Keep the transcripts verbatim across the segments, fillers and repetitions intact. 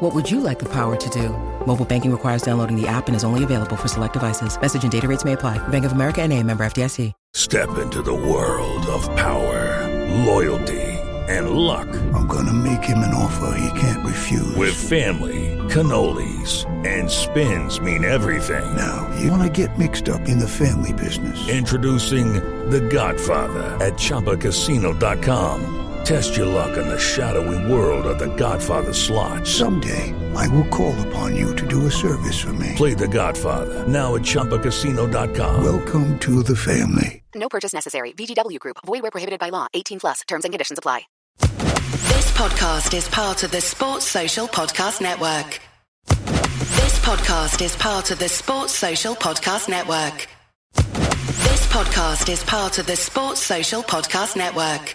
What would you like the power to do? Mobile banking requires downloading the app and is only available for select devices. Message and data rates may apply. Bank of America N A, member F D I C. Step into the world of power, loyalty, and luck. I'm going to make him an offer he can't refuse. With family, cannolis, and spins mean everything. Now, you want to get mixed up in the family business. Introducing The Godfather at Chumba Casino dot com. Test your luck in the shadowy world of The Godfather slot. Someday, I will call upon you to do a service for me. Play The Godfather, now at Chumba Casino dot com. Welcome to the family. No purchase necessary. V G W Group. Void where prohibited by law. eighteen plus. Terms and conditions apply. This podcast is part of the Sports Social Podcast Network. This podcast is part of the Sports Social Podcast Network. This podcast is part of the Sports Social Podcast Network.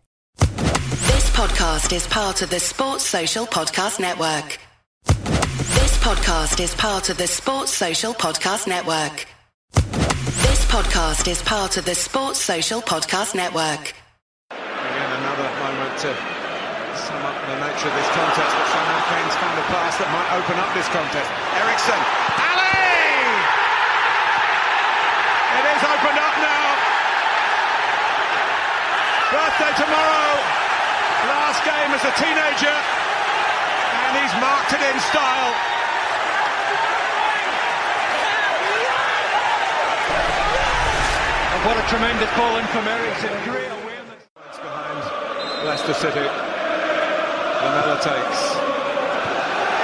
This podcast is part of the Sports Social Podcast Network. This podcast is part of the Sports Social Podcast Network. This podcast is part of the Sports Social Podcast Network. Again, another moment to sum up the nature of this contest, but somehow Kane's found a pass that might open up this contest. Eriksen, Alli! It is opened up now. Birthday tomorrow. Last game as a teenager, and he's marked it in style. And what a tremendous ball in from Eriksen. Career win. That's behind Leicester City. Lamela takes.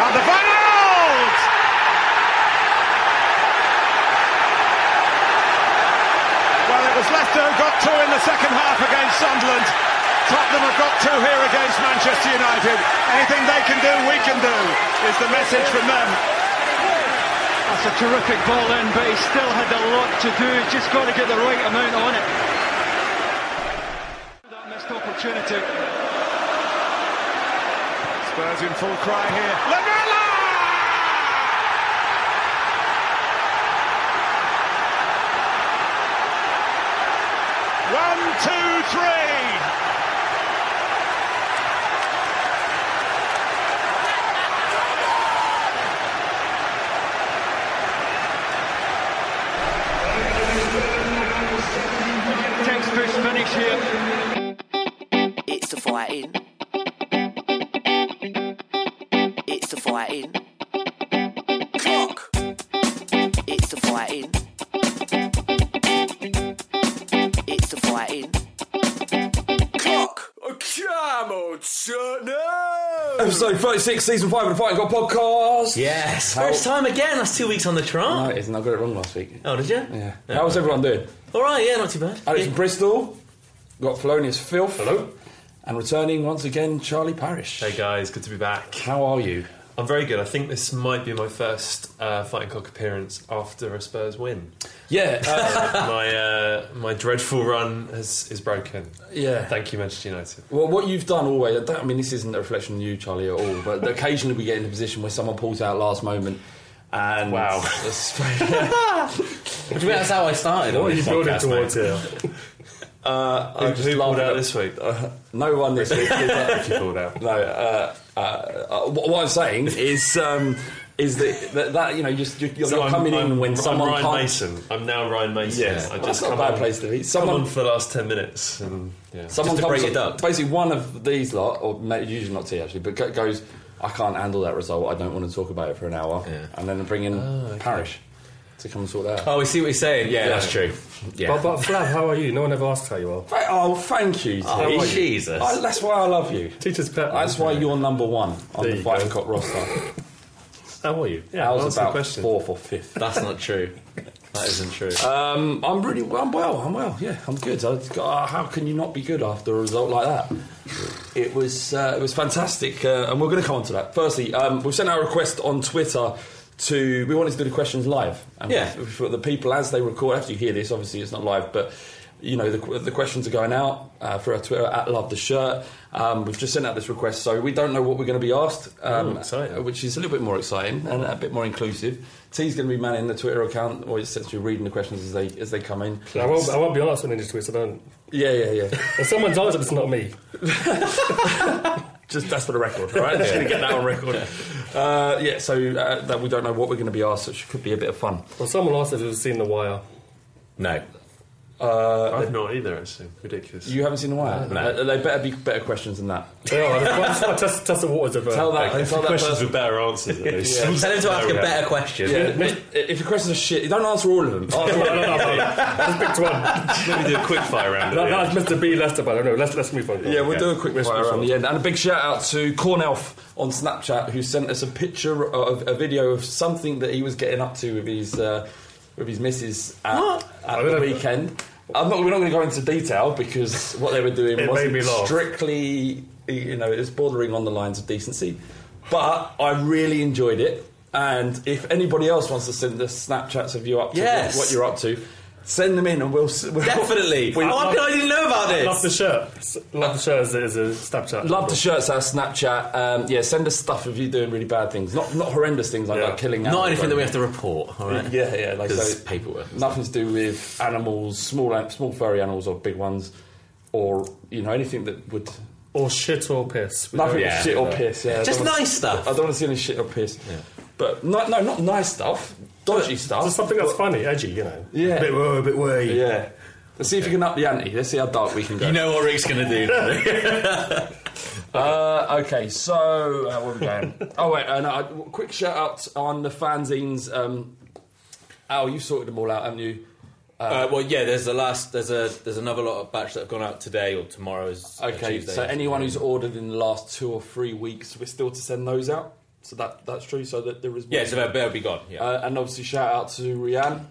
And the Arnautovic! Well, it was Leicester who got two in the second half against Sunderland. Tottenham have got two here against Manchester United. Anything they can do, we can do, is the message from them. That's a terrific ball in, but he still had a lot to do. He's just got to get the right amount on it. That missed opportunity. Spurs in full cry here. Lamela! One, two, three! It's the the fighting. It's the fighting. Clock. It's the fighting. It's the fighting. Clock. Come on, Turner. Episode thirty-six, season five of the Fighting God podcast. Yes. First time again. That's two weeks on the trot. No, it isn't. I got it wrong last week. Oh, did you? Yeah. No. How was everyone doing? All right. Yeah, not too bad. Alex from yeah. Bristol. Got flown as filth. Hello. And returning once again, Charlie Parrish. Hey guys, good to be back. How are you? I'm very good. I think this might be my first uh, Fighting Cock appearance after a Spurs win. Yeah. Uh, my uh, my dreadful run has, is broken. Yeah. Thank you, Manchester United. Well, what you've done always, I, don't, I mean, this isn't a reflection on you, Charlie, at all, but occasionally we get in a position where someone pulls out last moment. And wow. That's, yeah. Which mean, that's how I started. What are you building towards here? Uh, I just who pulled out this week? Uh, no one this week. Who pulled out? No. Uh, uh, uh, what I'm saying is, um, is that, that that you know you're, you're so not I'm, coming I'm, in when I'm someone. Ryan can't... Mason. I'm now Ryan Mason. Yeah, I just that's not come a bad on, place to be. Someone come on for the last ten minutes. And, yeah. Someone just to comes break it up. Basically, one of these lot, or usually not two actually, but goes. I can't handle that result. I don't want to talk about it for an hour, yeah. And then bring in oh, okay. Parrish. To come and sort that out. Oh, we see what he's saying. Yeah, yeah. That's true. Yeah. But, but Vlad, how are you? No one ever asks how you are. Oh, thank you, T. Oh, Jesus. I, that's why I love you. Teacher's pet. That's why you're number one on there the Fighting Cock roster. How are you? Yeah, I was about fourth or fifth. That's not true. That isn't true. Um, I'm really. I'm well. I'm well. Yeah, I'm good. I, uh, how can you not be good after a result like that? It was. Uh, it was fantastic, uh, and we're going to come on to that. Firstly, um, we've sent our request on Twitter. To we wanted to do the questions live. And yeah. For the people as they record, after you hear this, obviously it's not live, but you know the, the questions are going out uh, for our Twitter at Love the Shirt. Um, we've just sent out this request, so we don't know what we're going to be asked, um, oh, which is a little bit more exciting and a bit more inclusive. T's going to be manning the Twitter account, or essentially reading the questions as they as they come in. I won't, I won't be honest on any tweets. I don't. Yeah, yeah, yeah. If someone's answered, it's not me. Just that's for the record, right? Just going to get that on record. Yeah, uh, yeah so uh, that we don't know what we're going to be asked, so it could be a bit of fun. Well, someone asked if you've seen The Wire. No. Uh, I've not either, actually. Ridiculous. You haven't seen The Wire? No. Uh, they better be better questions than that. They are. Test the waters of Tell that. Okay. Tell that questions person. With better answers. Yeah. Yeah. Tell him to ask a better question. Yeah. Yeah. If your questions are shit, you don't answer all of them. Answer all of them. No, no, no. Just pick one. Maybe do a quick fire round. No, that's no, Mister B Leicester, but I don't know. Let's, let's move on. Yeah, we'll yeah. do a quick fire round at the end. And a big shout out to Cornelf on Snapchat, who sent us a picture of a video of something that he was getting up to with his. Uh, With his missus at, at the weekend. I'm not. We're not going to go into detail because what they were doing wasn't strictly, you know, it was bordering on the lines of decency. But I really enjoyed it. And if anybody else wants to send us Snapchats of you up to yes. what, what you're up to, send them in and we'll... we'll Definitely. We'll, How can I didn't know about this? Love the Shirt. Love the Shirt is a Snapchat. Love the Shirt's our Snapchat. Um, yeah, send us stuff if you're doing really bad things. Not not horrendous things like yeah. like killing animals. Not anything that we have to report, all right? Yeah, yeah. Like so paperwork. Nothing to do with animals, small small furry animals or big ones, or, you know, anything that would... Or shit or piss. We nothing yeah, shit or yeah. piss, yeah. Just nice see, stuff. I don't want to see any shit or piss. Yeah. But, no, no, not nice stuff. Dodgy but, stuff. Just something that's but, funny, edgy, you know. Yeah. A bit whoa, a bit way. Yeah. Let's see okay. if you can up the ante. Let's see how dark we can go. You know what Rick's going to do. okay. Uh, okay, so... Uh, where are we going? oh, wait, uh, no, uh, quick shout-out on the fanzines. Um, Al, you sorted them all out, haven't you? Uh, uh, well, yeah, there's the last... There's a there's another lot of batch that have gone out today or tomorrow. Is okay, Tuesday, so anyone who's ordered in the last two or three weeks, we're still to send those out? So that that's true. So that there is yeah. So that will be gone. Yeah. Uh, and obviously, shout out to Rianne.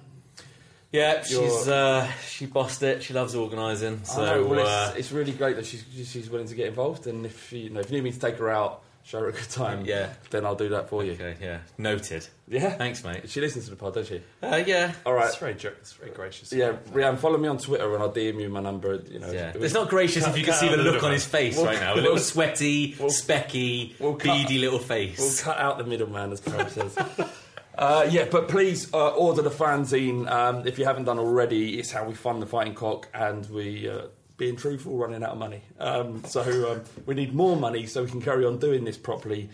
Yeah, Your... she's uh, she bossed it. She loves organising. So I know, well, uh, it's, it's really great that she's she's willing to get involved. And if you know if you need me to take her out, show her a good time. Yeah. Then I'll do that for you. Okay. Yeah. Noted. Yeah. Thanks, mate. She listens to the pod, doesn't she? Uh, yeah. All right. It's very, it's very gracious. Yeah, Rianne, follow me on Twitter and I'll D M you my number. You know, yeah. It's not gracious cut, if you can see the look on his face we'll, right now. A little we'll, sweaty, we'll, specky, we'll cut, beady little face. We'll cut out the middleman, as Parrish says. uh, yeah, but please uh, order the fanzine. Um, if you haven't done already, it's how we fund the Fighting Cock and we... Uh, being truthful, running out of money. Um, so um, we need more money so we can carry on doing this properly.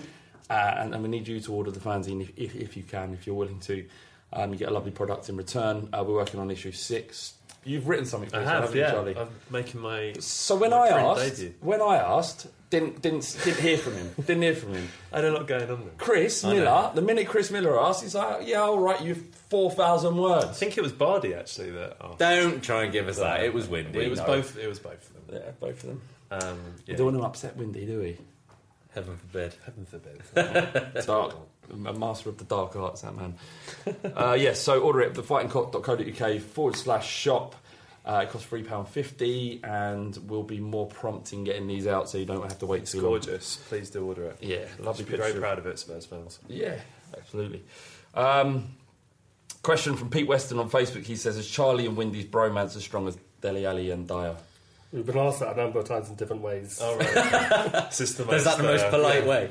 Uh, and, and we need you to order the fanzine if, if, if you can, if you're willing to. Um, you get a lovely product in return. Uh, we're working on issue six. You've written something for I this, have, haven't yeah. you, Charlie? I'm making my So when my I asked debut. when I asked, didn't didn't didn't hear from him. Didn't hear from him. I don't know what's going on. Then. Chris I Miller, know. The minute Chris Miller asked, he's like, yeah, I'll write you four thousand words. I think it was Bardi actually that asked. Don't try and give us that. It was Windy. It was no. both it was both of them. Yeah, both of them. Um yeah. We don't want to upset Windy, do we? Heaven forbid. Heaven forbid. Dark. A master of the dark arts, that man. uh, yes, yeah, so order it at thefightingcock.co.uk forward slash shop. Uh, it costs three pounds fifty and we'll be more prompt in getting these out so you don't have to wait it's too gorgeous. long. Gorgeous. Please do order it. Yeah, lovely picture. Be very proud of it, Spurs fans. Yeah, absolutely. Um, question from Pete Weston on Facebook. He says, is Charlie and Windy's bromance as strong as Dele Alli and Dyer? We've been asked that a number of times in different ways. Oh, right. Okay. Is that the there. most polite yeah. way?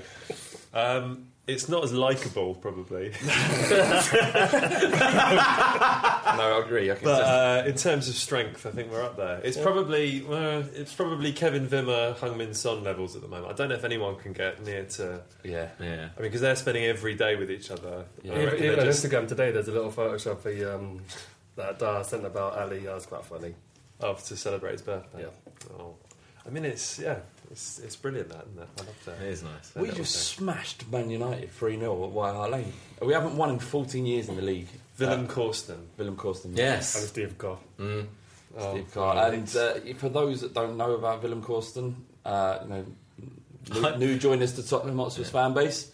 Um, it's not as likeable, probably. no, I agree. I can but uh, in terms of strength, I think we're up there. It's yeah. probably uh, it's probably Kevin Wimmer, Heung-min Son levels at the moment. I don't know if anyone can get near to. Yeah, yeah. I mean, because they're spending every day with each other. Yeah. Even, even on just... Instagram today, there's a little Photoshop the, um, that Dyer sent about Ali. That was quite funny. Oh, to celebrate his birthday. Yeah. Oh. I mean, it's, yeah, it's it's brilliant that, isn't it? I love that. It is nice. We just smashed Man United three nil at White Hart Lane. We haven't won in fourteen years in the league. Willem uh, Korsten. Willem Korsten. Yes. And Steve Carr. Mm. Oh, Steve Carr. And uh, for those that don't know about Willem Korsten, uh, you know, new, new joiners to Tottenham Hotspur's yeah. fan base.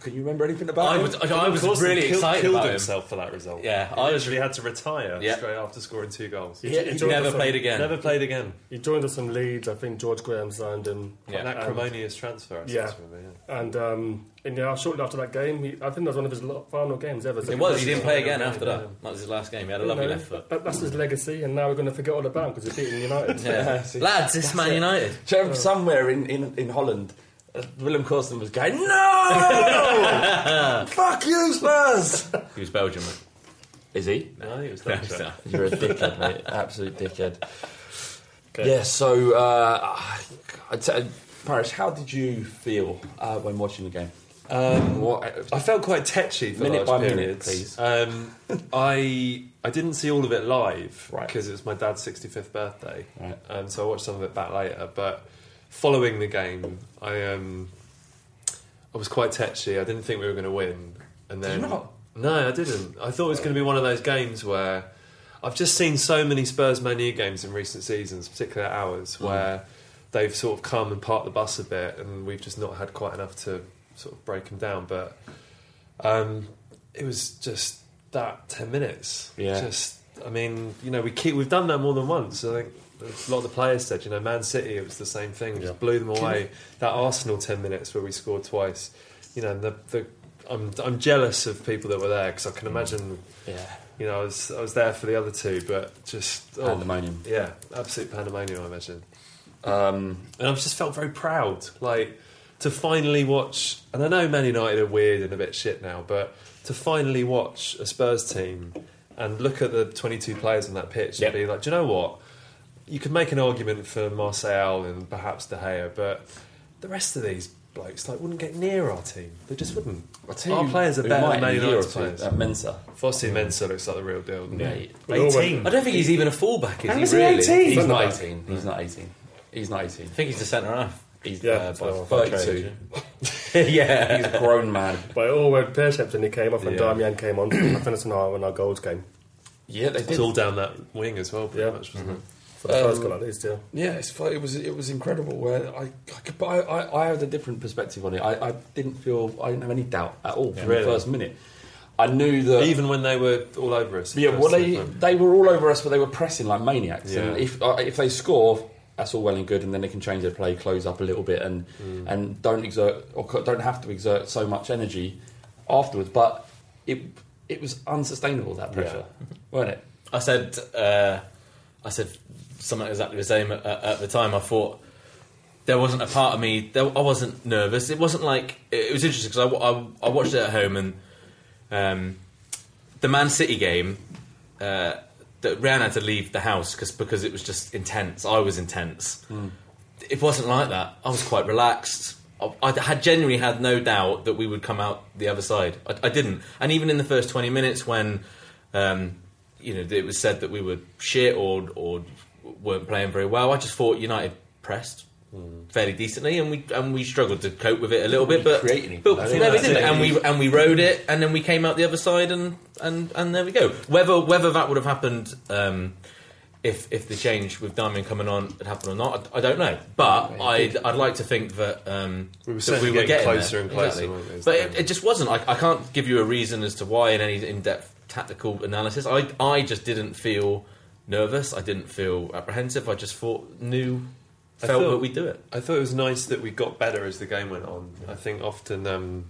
Can you remember anything about him? I, I was really killed, excited killed about himself him. for that result. Yeah, he I literally had to retire yeah. straight after scoring two goals. He, he, he, he never played from, again. Never played again. He joined us from Leeds. I think George Graham signed him. Yeah. An acrimonious and, transfer. I yeah. Sense, really, yeah. And um, and yeah, shortly after that game, he, I think that was one of his final games ever. So it was. He didn't play again after that. That was his last game. He had a lovely you know, left foot. That, that's his legacy, and now we're going to forget all about him because he's beating United. yeah. Yeah. Lads, it's Man United. Somewhere in in in Holland. Uh, Willem Korsten was going, no! Fuck you, Spurs! He was Belgian, mate. Is he? No, he was Belgian. No, so. You're a dickhead, mate. Absolute dickhead. Okay. Yeah, so, uh, I t- Paris, how did you feel uh, when watching the game? Um, what, I felt quite tetchy for minute large by periods. Minute, please. Um, I I didn't see all of it live, because right. it was my dad's sixty-fifth birthday, right. um, so I watched some of it back later, but... Following the game, I um, I was quite tetchy. I didn't think we were going to win, and then Did you not? no, I didn't. I thought it was going to be one of those games where I've just seen so many Spurs Man U games in recent seasons, particularly at ours, where mm. they've sort of come and parked the bus a bit, and we've just not had quite enough to sort of break them down. But um, it was just that ten minutes. Yeah. Just I mean, you know, we keep we've done that more than once. I think. A lot of the players said, you know, Man City, it was the same thing. Just yeah. blew them away. That Arsenal ten minutes where we scored twice. You know, the, the, I'm I'm jealous of people that were there because I can imagine. Yeah. You know, I was I was there for the other two, but just oh, pandemonium. Yeah, absolute pandemonium. I imagine. Um, and I've just felt very proud, like to finally watch. And I know Man United are weird and a bit shit now, but to finally watch a Spurs team and look at the twenty-two players on that pitch yep. and be like, do you know what? You could make an argument for Martial and perhaps De Gea, but the rest of these blokes like wouldn't get near our team. They just wouldn't. Our players are better than Man United players. That Mensah. Fosu yeah. Mensah looks like the real deal. Yeah. eighteen. I don't think he's even a fullback, is How he is really? eighteen? He's, he's not eighteen. He's not eighteen. He's not eighteen. I think he's a centre half. He's yeah, uh, by oh, thirty-two. yeah, he's a grown man. But it all went pear shaped when he came off, and yeah. Darmian came on. I think it's an hour when our goals came. Yeah, they did. It's all down that wing as well, pretty yeah. much, wasn't mm-hmm. it? Um, like these, yeah, yeah it's, it was it was incredible. Where I, I could, but I, I, I had a different perspective on it. I, I didn't feel I didn't have any doubt at all yeah, from really. the first minute. I knew that even when they were all over us, yeah, well they time. they were all over us, but they were pressing like maniacs. Yeah. And if uh, if they score, that's all well and good, and then they can change their play, close up a little bit, and mm. and don't exert or don't have to exert so much energy afterwards. But it it was unsustainable, that pressure, yeah. weren't it? I said uh, I said. something exactly the same at, at the time. I thought there wasn't a part of me there, I wasn't nervous. It wasn't like it was interesting because I, I, I watched it at home, and um, the Man City game uh, that Rihanna had to leave the house cause, because it was just intense. I was intense. mm. It wasn't like that. I was quite relaxed. I, I had genuinely had no doubt that we would come out the other side. I, I didn't. And even in the first twenty minutes when um, you know, it was said that we were shit or or weren't playing very well. I just thought United pressed mm. fairly decently, and we and we struggled to cope with it a little we bit. But, but no, we didn't, and we and we rode it, and then we came out the other side, and and, and there we go. Whether whether that would have happened. Um, If if the change with Diamond coming on had happened or not, I, I don't know. But I'd, I'd like to think that um, we were, that we were getting, getting closer there. and closer. Exactly. But it, it just wasn't. I, I can't give you a reason as to why in any in-depth tactical analysis. I I just didn't feel nervous. I didn't feel apprehensive. I just thought knew felt thought, that we'd do it. I thought it was nice that we got better as the game went on. Yeah. I think often um,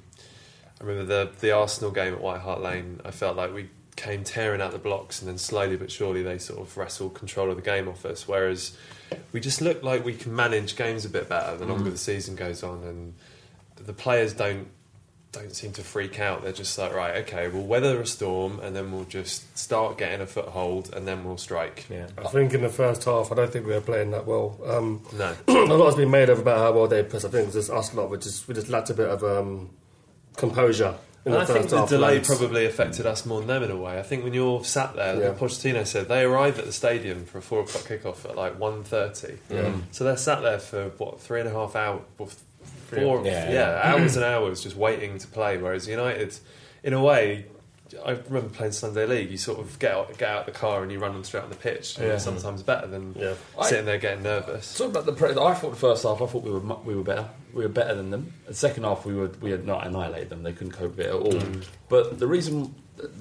I remember the the Arsenal game at White Hart Lane. I felt like we. came tearing out the blocks, and then slowly but surely they sort of wrestled control of the game off us, whereas we just look like we can manage games a bit better the longer mm. the season goes on, and the players don't don't seem to freak out. They're just like, right, okay, we'll weather a storm and then we'll just start getting a foothold and then we'll strike. Yeah. I think in the first half, I don't think we were playing that well. Um, no. A lot has been made of about how well they press. I think it was just us a lot. We just, we just lacked a bit of um, composure. And I think the delay lines. probably affected us more than them in a way. I think when you're sat there, yeah. like Pochettino said, they arrived at the stadium for a four o'clock kickoff at like one thirty. Yeah. So they're sat there for what three and a half hours, four, yeah, yeah, yeah. hours and hours just waiting to play. Whereas United, in a way, I remember playing Sunday League. You sort of get out, get out of the car and you run them straight on the pitch. Yeah. Sometimes better than yeah. sitting there getting nervous. Talking about the, pre- I thought the first half. I thought we were we were better. We were better than them. The second half, we were we had not annihilated them. They couldn't cope with it at all. Mm. But the reason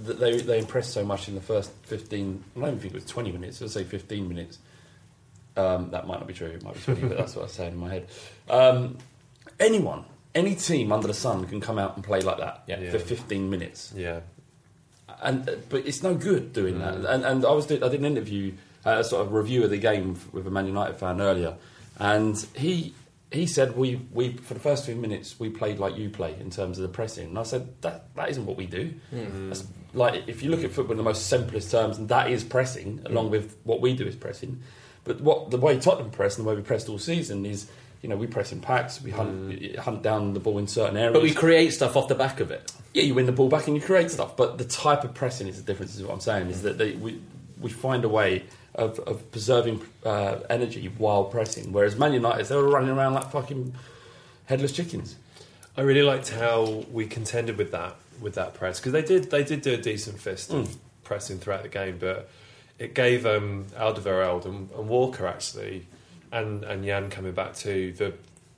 that they they impressed so much in the first fifteen, I don't even think it was twenty minutes. I'd say fifteen minutes. Um, that might not be true. It might be twenty, but that's what I was saying in my head. Um, anyone, any team under the sun can come out and play like that yeah. for fifteen minutes. Yeah. And but it's no good doing mm. that. And and I was I did an interview, a uh, sort of review of the game with a Man United fan earlier, and he he said we we for the first few minutes we played like you play in terms of the pressing. And I said that that isn't what we do. Mm. That's, like if you look at football in the most simplest terms, and that is pressing, mm. along with what we do is pressing. But what the way Tottenham press and the way we pressed all season is. You know, we press in packs, we hunt, mm. hunt down the ball in certain areas. But we create stuff off the back of it. Yeah, you win the ball back and you create stuff. But the type of pressing is the difference, is what I'm saying, mm. is that they, we we find a way of, of preserving uh, energy while pressing. Whereas Man United, they were running around like fucking headless chickens. I really liked how we contended with that with that press, because they did, they did do a decent fist mm. of pressing throughout the game, but it gave um, Alderweireld and, and Walker actually... And and Jan coming back to the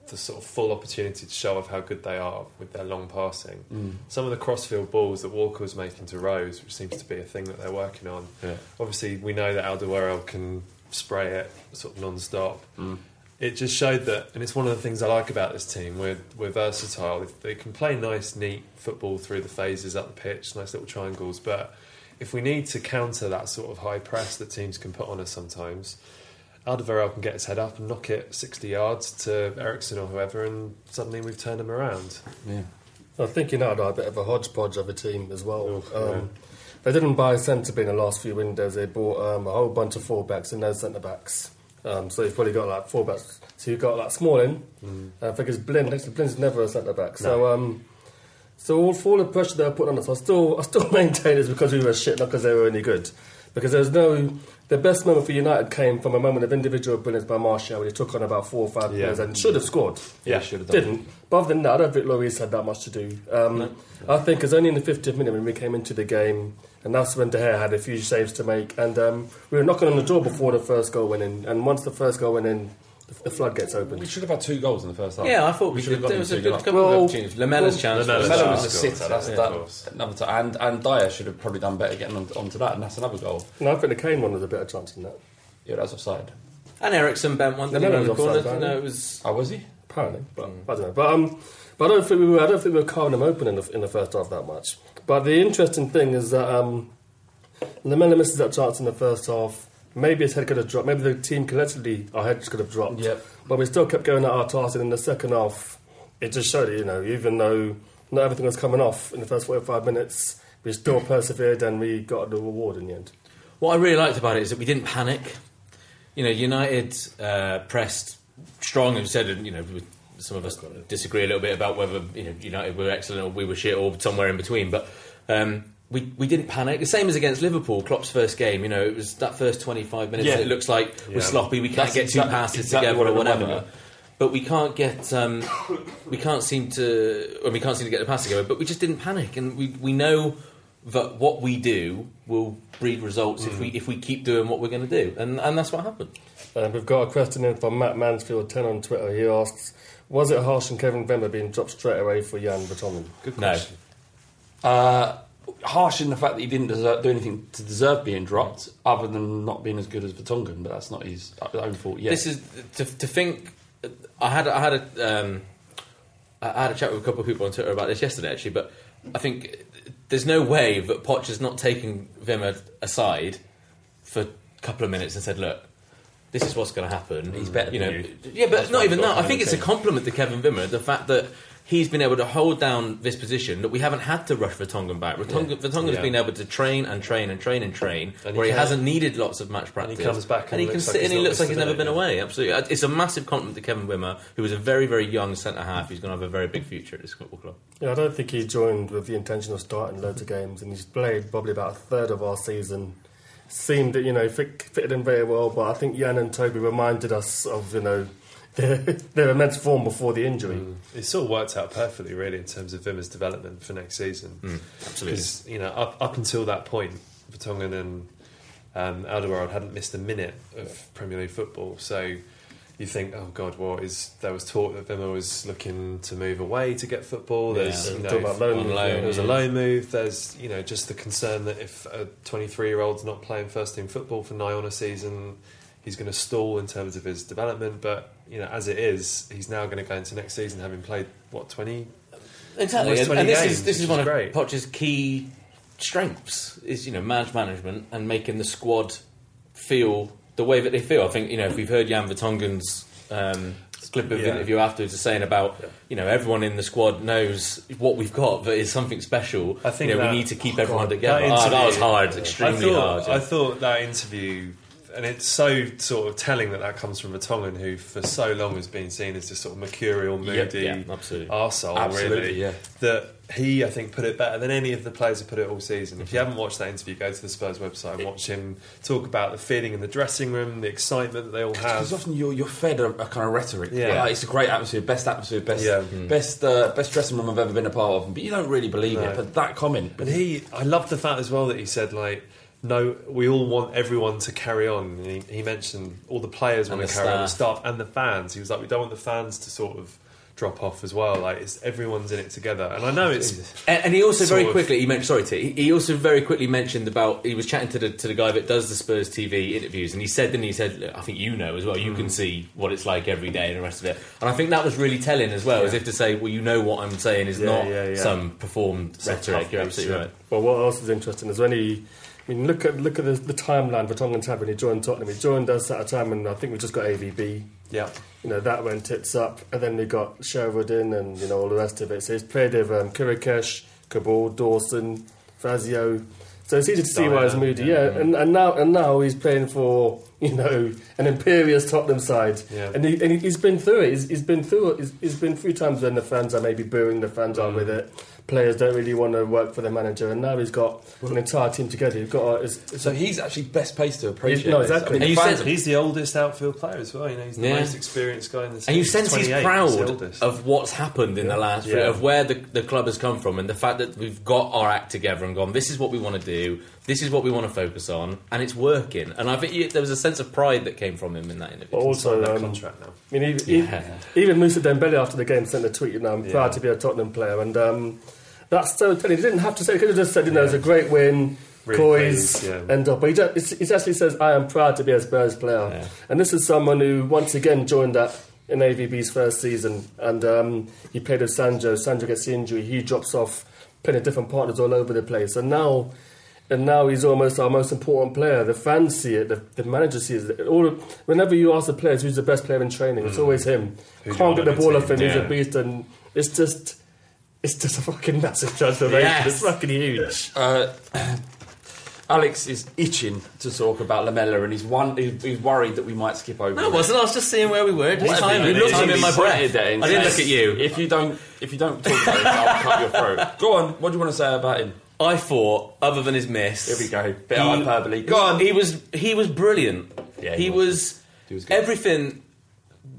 the sort of full opportunity to show off how good they are with their long passing. Mm. Some of the crossfield balls that Walker was making to Rose, which seems to be a thing that they're working on. Yeah. Obviously, we know that Alderweireld can spray it sort of non-stop. Mm. It just showed that, and it's one of the things I like about this team. We're we're versatile. They can play nice, neat football through the phases up the pitch, nice little triangles. But if we need to counter that sort of high press that teams can put on us sometimes. Alderweireld can get his head up and knock it sixty yards to Eriksen or whoever, and suddenly we've turned him around. Yeah, I think United are a bit of a hodgepodge of a team as well. Oh, um, they didn't buy a centre in the last few windows. They bought um, a whole bunch of full-backs and no centre-backs. Um, so you've probably got like full-backs. So you've got like Smalling. Mm. I think it's Blind. Actually, Blind's never a centre-back. No. So um, so all, all the pressure they were putting on us, I still, I still maintain it's because we were shit, not because they were any good. Because there's no... The best moment for United came from a moment of individual brilliance by Martial, when he took on about four or five players yeah. and should have scored. Yeah, should have done. Didn't. But other than that, I don't think Lloris had that much to do. Um, no. I think it was only in the fiftieth minute when we came into the game, and that's when De Gea had a few saves to make. And um, we were knocking on the door before the first goal went in. And once the first goal went in, the floodgates opened. We should have had two goals in the first half. Yeah, I thought we, we should have got two goals. Well, Lamela's chance. Lamela was a sitter. That's yeah, that, another t- and and Dyer should have probably done better getting on, onto that, and that's another goal. No, I think the Kane one was a better chance than that. Yeah, that was offside. And Eriksen bent one. Lamela was offside. No, it was. Oh, was he? Apparently, but mm. I don't know. But um, but I don't think we were. I don't think we were carving them open in the in the first half that much. But the interesting thing is that um, Lamela misses that chance in the first half. Maybe his head could have dropped. Maybe the team collectively, our heads could have dropped. Yep. But we still kept going at our task, and in the second half, it just showed it, you know, even though not everything was coming off in the first forty-five minutes, we still persevered and we got the reward in the end. What I really liked about it is that we didn't panic. You know, United uh, pressed strong and said, you know, some of us disagree a little bit about whether, you know, United were excellent or we were shit or somewhere in between, but... Um, We we didn't panic. The same as against Liverpool, Klopp's first game. You know, it was that first twenty-five minutes. Yeah. It looks like yeah. we're sloppy. We can't That's get two exactly, passes exactly together or whatever. But we can't get um, we can't seem to well, we can't seem to get the pass together. But we just didn't panic, and we we know that what we do will breed results mm. if we if we keep doing what we're going to do, and and that's what happened. And we've got a question in from Matt Mansfield ten on Twitter. He asks, "Was it harsh on Kevin Wimmer being dropped straight away for Jan Vertonghen?" Good question. No. Uh, harsh in the fact that he didn't deserve, do anything to deserve being dropped, other than not being as good as Vertonghen. But that's not his own fault. Yet. This is to, to think. I had I had a um, I had a chat with a couple of people on Twitter about this yesterday actually, but I think there's no way that Poch has not taken Wimmer aside for a couple of minutes and said, "Look, this is what's going to happen. He's better, you than know." You. Yeah, but That's not even that. I think it's a compliment to Kevin Wimmer the fact that he's been able to hold down this position that we haven't had to rush Vertonghen back. Vertonghen, yeah. Vertonghen's yeah. been able to train and train and train and train, and where he, he hasn't needed lots of match practice. And he comes back and, and he can sit like and he looks like he's never been yeah. away. Absolutely, it's a massive compliment to Kevin Wimmer, who is a very, very young centre half. He's going to have a very big future at this football club. Yeah, I don't think he joined with the intention of starting loads of games, and he's played probably about a third of our season. Seemed that you know fit, fitted in very well, but I think Jan and Toby reminded us of you know. Their, their immense form before the injury. Mm. It's all worked out perfectly, really, in terms of Wimmer's development for next season. Mm, absolutely. Because, you know, up, up until that point, Vertonghen and um, Alderweireld hadn't missed a minute of yeah. Premier League football. So you think, oh, God, what well, is... There was talk that Wimmer was looking to move away to get football. There's, yeah. you know, talk about loan move. Loan, there was yeah. a loan move. There's, you know, just the concern that if a twenty-three-year-old's not playing first-team football for nigh on a season... He's going to stall in terms of his development, but you know, as it is, he's now going to go into next season having played what twenty. Exactly, and, twenty and this games, is this is one is of great. Poch's key strengths is you know match management and making the squad feel the way that they feel. I think you know if we've heard Jan Vertonghen's um, clip of yeah. interview afterwards, saying about yeah. you know everyone in the squad knows what we've got, but it's something special. I think you know, that, we need to keep oh everyone God, together. That, oh, that was hard, yeah. extremely I thought, hard. Yeah. I thought that interview. And it's so sort of telling that that comes from Vertonghen, who for so long has been seen as this sort of mercurial, moody yeah, yeah, arsehole, absolutely, really. Yeah. That he, I think, put it better than any of the players have put it all season. If you haven't watched that interview, go to the Spurs website and watch him talk about the feeling in the dressing room, the excitement that they all have. Because often you're, you're fed a, a kind of rhetoric. Yeah. Like, it's a great atmosphere, best atmosphere, best yeah. mm. best uh, best dressing room I've ever been a part of. But you don't really believe no. it. But that comment. But he, I love the fact as well that he said, like, no, we all want everyone to carry on. He, he mentioned all the players want to carry on, the staff and the fans. He was like, we don't want the fans to sort of drop off as well. Like it's everyone's in it together. And I know it's. And, and he also very quickly he mentioned. Sorry, T, he also very quickly mentioned about he was chatting to the to the guy that does the Spurs T V interviews, and he said, then he said, look, I think you know as well. You mm. can see what it's like every day and the rest of it. And I think that was really telling as well, yeah. as if to say, well, you know what I'm saying is yeah, not yeah, yeah. some performed it's rhetoric. You're absolutely right. Well, what else is interesting is when he. I mean, look at look at the, the timeline Vertonghen's had when he joined Tottenham. He joined us at a time when I think we just got A V B. Yeah. You know, that went tits up. And then we got Sherwood in and, you know, all the rest of it. So he's played with um, Kirikesh, Cabal, Dawson, Fazio. So it's easy to see why he's moody. Yeah, yeah. yeah. And, and now and now he's playing for, you know, an imperious Tottenham side. Yeah. And, he, and he's been through it. He's, he's been through it. He's, he's been through times when the fans are maybe booing, the fans mm. are with it. Players don't really want to work for their manager, and now he's got an entire team together. You've got a, it's, it's so he's actually best placed to appreciate. No, exactly. I mean, the fans, sense, he's the oldest outfield player as well. You know, he's the yeah. most experienced guy in the. And you sense he's proud he's of what's happened in yeah. the last yeah. three, of where the, the club has come from, and the fact that we've got our act together and gone. This is what we want to do. This is what we want to focus on, and it's working. And I think you, there was a sense of pride that came from him in that interview. But also that um, contract now. I mean, even, yeah. even, even Moussa Dembélé after the game sent a tweet. You know, I'm yeah. proud to be a Tottenham player, and. Um, That's so telling. He didn't have to say. He could have just said, you know, yeah. it's a great win, really poise, yeah. end up. But he, just, he actually says, I am proud to be a Spurs player. Yeah. And this is someone who, once again, joined up in A V B's first season. And um, he played with Sancho. Sancho gets the injury. He drops off, playing with different partners all over the place. And now and now he's almost our most important player. The fans see it. The, the manager sees it. All, whenever you ask the players who's the best player in training, mm. it's always him. Who Can't get the ball off him. Yeah. He's a beast. And it's just... It's just a fucking massive transformation. Yes. It's fucking huge. Uh, Alex is itching to talk about Lamela, and he's one. He's, he's worried that we might skip over. No, I wasn't. I was just seeing where we were. Just time. You looked at me in my breath. I didn't look at you. If you don't, if you don't talk about him, I'll cut your throat. Go on. What do you want to say about him? I thought, other than his miss... Here we go, bit of hyperbole. Go on! He was, he was brilliant. Yeah, he, he was... was he was good. Everything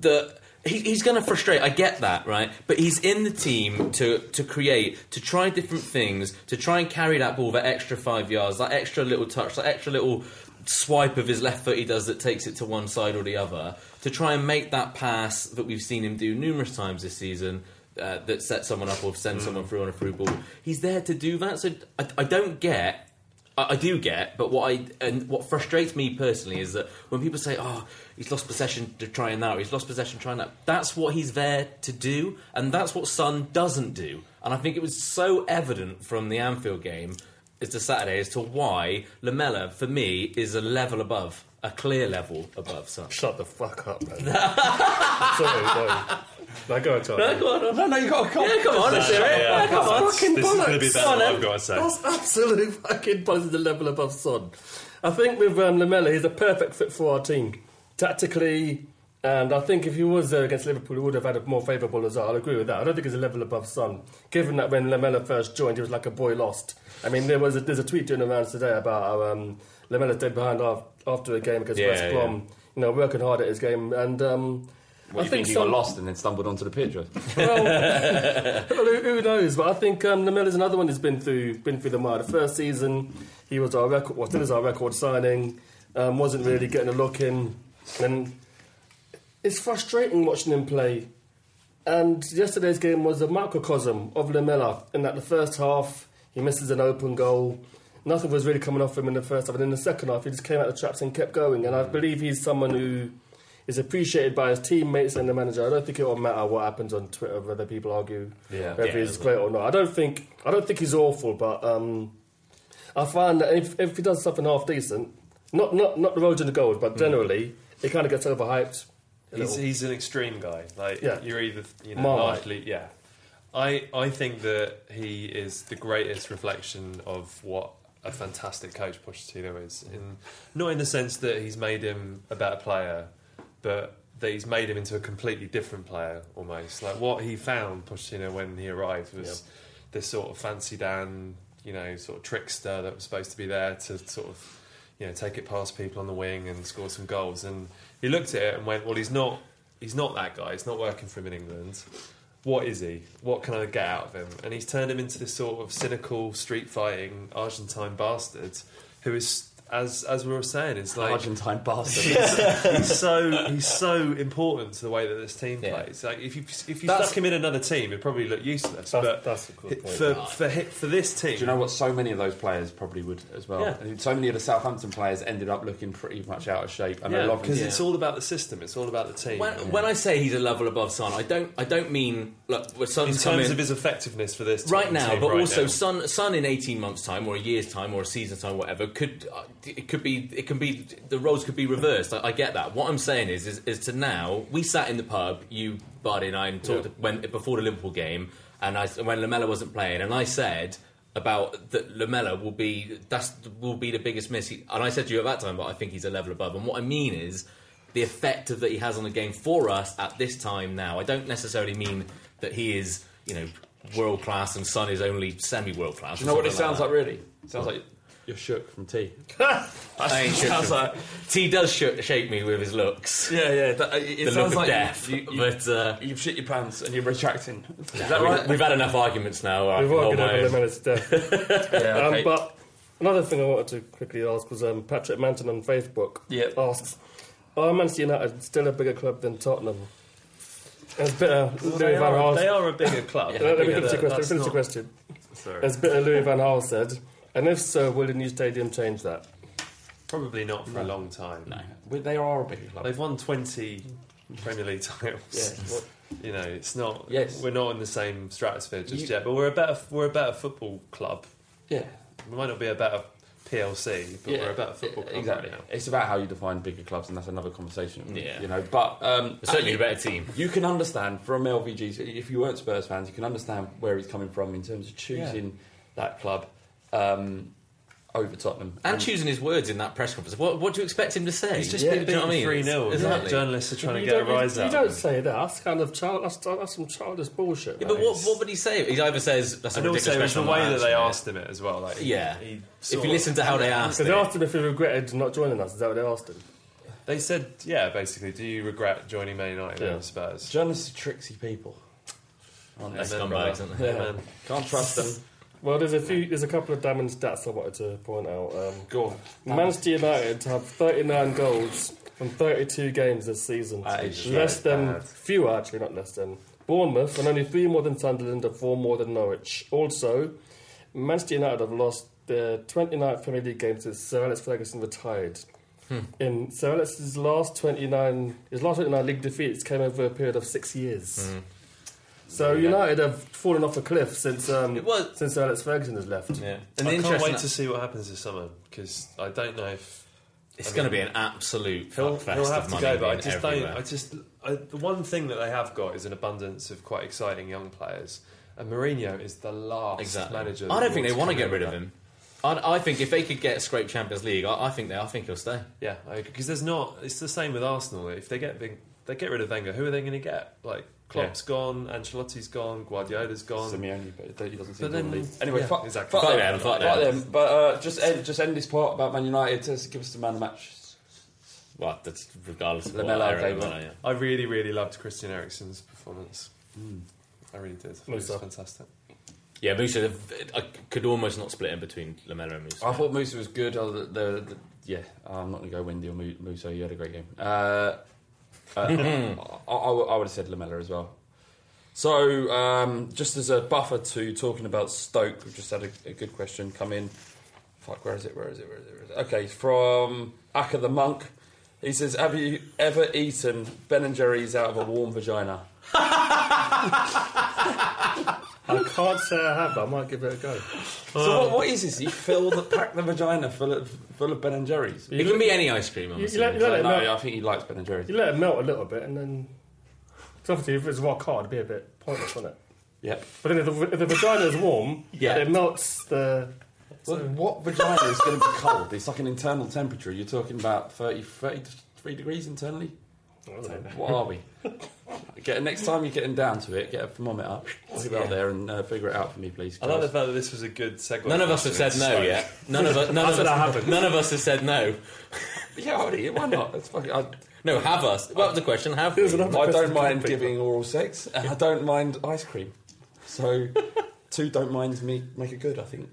that... He, he's going to frustrate, I get that, right? But he's in the team to, to create, to try different things, to try and carry that ball that extra five yards, that extra little touch, that extra little swipe of his left foot he does that takes it to one side or the other, to try and make that pass that we've seen him do numerous times this season... Uh, that sets someone up or sends mm. someone through on a through ball. He's there to do that. So I, I don't get. I, I do get, but what I and what frustrates me personally is that when people say, "Oh, he's lost possession to trying that," or he's lost possession trying that. That's what he's there to do, and that's what Son doesn't do. And I think it was so evident from the Anfield game to Saturday as to why Lamela, for me, is a level above, a clear level above Son. Shut the fuck up, man. Sorry, no. No, go on, Tom. No, go on. No, no, you got to come. Yeah, come on, let's hear it. Yeah, come on. Fucking this bollocks. This is going to be better than I've got to say. That's absolute fucking bollocks, the level above Son. I think with um, Lamela, he's a perfect fit for our team. Tactically, and I think if he was there against Liverpool, he would have had a more favourable result. I'll agree with that. I don't think he's a level above Son, given that when Lamela first joined, he was like a boy lost. I mean, there was a, there's a tweet doing around today about how um, Lamela stayed behind after a game against yeah, West Brom, yeah. you know, working hard at his game, and... Um, What, I you think, think he some... got lost and then stumbled onto the pitch. Well, well, who knows? But I think um, Lamela's another one who's been through been through the mire. The first season, he was our record, well, still is our record signing. Um, wasn't really getting a look in, and it's frustrating watching him play. And yesterday's game was a microcosm of Lamela, in that the first half he misses an open goal. Nothing was really coming off him in the first half, and in the second half he just came out of the traps and kept going. And I believe he's someone who. Is appreciated by his teammates and the manager. I don't think it will matter what happens on Twitter, whether people argue yeah. whether yeah, he's great or not. I don't think I don't think he's awful, but um, I find that if, if he does something half decent, not not not the road to the goals, but generally mm. it kind of gets overhyped. He's, he's an extreme guy. Like yeah. you're either you know Marmite. largely yeah. I I think that he is the greatest reflection of what. A fantastic coach Pochettino is, in, not in the sense that he's made him a better player. But that he's made him into a completely different player, almost. Like, what he found, Pochettino, when he arrived was yeah. this sort of fancy Dan, you know, sort of trickster that was supposed to be there to sort of, you know, take it past people on the wing and score some goals. And he looked at it and went, well, he's not he's not that guy. It's not working for him in England. What is he? What can I get out of him? And he's turned him into this sort of cynical, street-fighting Argentine bastard who is... As as we were saying, it's like Argentine bastard. Yeah. He's so he's so important to the way that this team yeah. plays. Like if you if you that's, stuck him in another team, it'd probably look useless. That's, but that's a good point. For right. for for this team, do you know what? So many of those players probably would as well. Yeah. I mean, so many of the Southampton players ended up looking pretty much out of shape. I know, because yeah, it's all about the system. It's all about the team. When, yeah. when I say he's a level above Son, I don't I don't mean look Son in terms in, of his effectiveness for this right team, now, but right also now. Son Son in eighteen months' time or a year's time or a season's time, whatever could. Uh, It could be. It can be. The roles could be reversed. I, I get that. What I'm saying is, is, is to now. We sat in the pub. You, Buddy, and I and talked yeah. when before the Liverpool game, and I when Lamela wasn't playing, and I said about that Lamela will be that's will be the biggest miss. He, and I said to you at that time, but I think he's a level above. And what I mean is the effect of, that he has on the game for us at this time now. I don't necessarily mean that he is you know world class and Son is only semi world class. You know what it like sounds that. like really? It sounds like. You're shook from T. I ain't shook from like, T does shook, shake me with his looks. Yeah, yeah. That, it the sounds look of like death. You, you, but, uh, you've shit your pants and you're retracting. Is that right? We've, we've had enough arguments now. We've argued over Lamela's death. yeah, okay. um, but another thing I wanted to quickly ask was um, Patrick Manton on Facebook yep. asks, are Manchester United still a bigger club than Tottenham? It's better. Well, they, are, they are a bigger club. yeah, Let me finish the question. Not... question. It's better Louis van Gaal said... And if so, will the new stadium change that? Probably not for no. a long time. No, well, they are a big club. They've won twenty Premier League titles. Yeah. Well, you know, it's not. Yes. We're not in the same stratosphere just you, yet. But we're a better, we're a better football club. Yeah, we might not be a better P L C, but yeah. we're a better football club. Exactly. Right now. It's about how you define bigger clubs, and that's another conversation. Yeah, you know, but um, certainly a better team. You can understand from L V G's. If you weren't Spurs fans, you can understand where he's coming from in terms of choosing yeah. that club. Um, over Tottenham. And, and choosing his words in that press conference. What, what do you expect him to say? He's just yeah, been beaten three nil. Exactly. Journalists are trying but to get a rise out. You don't say that. That's kind of child, that's, that's some childish bullshit. Yeah, but what, what would he say? He either says that's a ridiculous question. And also, it was the way that they asked him it as well. Like, yeah. He, he if you listen to how they asked him. They asked him if he regretted not joining us. Is that what they asked him? They said, yeah, basically, do you regret joining Man United yeah. and Spurs? Journalists are tricksy people. Aren't they scumbags, aren't they? Yeah. Can't trust them. Well, there's a few. There's a couple of damning stats I wanted to point out. Um, Go on. Manchester United have thirty-nine goals from thirty-two games this season. That is less than bad. Few, actually, not less than Bournemouth, and only three more than Sunderland and four more than Norwich. Also, Manchester United have lost their twenty-ninth Premier League game since Sir Alex Ferguson retired. Hmm. In Sir Alex's last twenty-nine, his last twenty-nine league defeats came over a period of six years. Mm. So yeah. United have fallen off a cliff since um, was, since Alex Ferguson has left. Yeah, and I can't wait to see what happens this summer because I don't know if it's going to be an absolute fuckfest. He'll have to go, but I just don't. I just I, the one thing that they have got is an abundance of quite exciting young players, and Mourinho is the last exactly. manager. I don't think they want to get rid of him. I, I think if they could get scrape Champions League, I, I think they. I think he'll stay. Yeah, because there's not. It's the same with Arsenal. If they get big, they get rid of Wenger. Who are they going to get? Like. Klopp's yeah. gone, Ancelotti's gone, Guardiola's gone. Simeone, but he doesn't seem to leave. Anyway, yeah. fuck, exactly. fuck, fuck them. Fuck them. Fuck them. But uh, just, end, just end this part about Man United. Just give us the man of the match. Well, that's regardless of Lamela what era, I, yeah. I really, really loved Christian Eriksen's performance. Mm. I really did. It was fantastic. Yeah, Moussa, I could almost not split in between Lamela and Moussa. I thought Moussa was good. Oh, the, the, the, yeah, oh, I'm not going to go Wendy or Moussa. You had a great game. Uh... uh, I, I, I would have said Lamela as well. So um, just as a buffer to talking about Stoke, we've just had a, a good question come in. Fuck, where is it? Where is it? Where is it? Where is it? Okay, from Akka the Monk. He says, "Have you ever eaten Ben and Jerry's out of a warm vagina?" I can't say I have, but I might give it a go. So what, what is this? You fill the pack the vagina full of full of Ben and Jerry's. You it can be any ice cream. You, you let, you let so, no, I think he likes Ben and Jerry's. You let it melt a little bit, and then obviously if it's rock hard, it'd be a bit pointless, wouldn't it? Yeah. But then if the, if the vagina is warm, yeah, it melts the. Well, so. What vagina is going to be cold? It's like an internal temperature. You're talking about thirty, thirty-three degrees internally. What are we? Get, next time you're getting down to it, get a thermometer, put it yeah. out there and uh, figure it out for me, please. I love the fact that this was a good segue. None of us have said no yet. None of us. None of us. None of us have said no. Yeah, why not? That's fucking. I, no, have us. Well, the question have. We? I don't mind giving oral sex, and I don't mind ice cream. So, two don't minds me make it good. I think.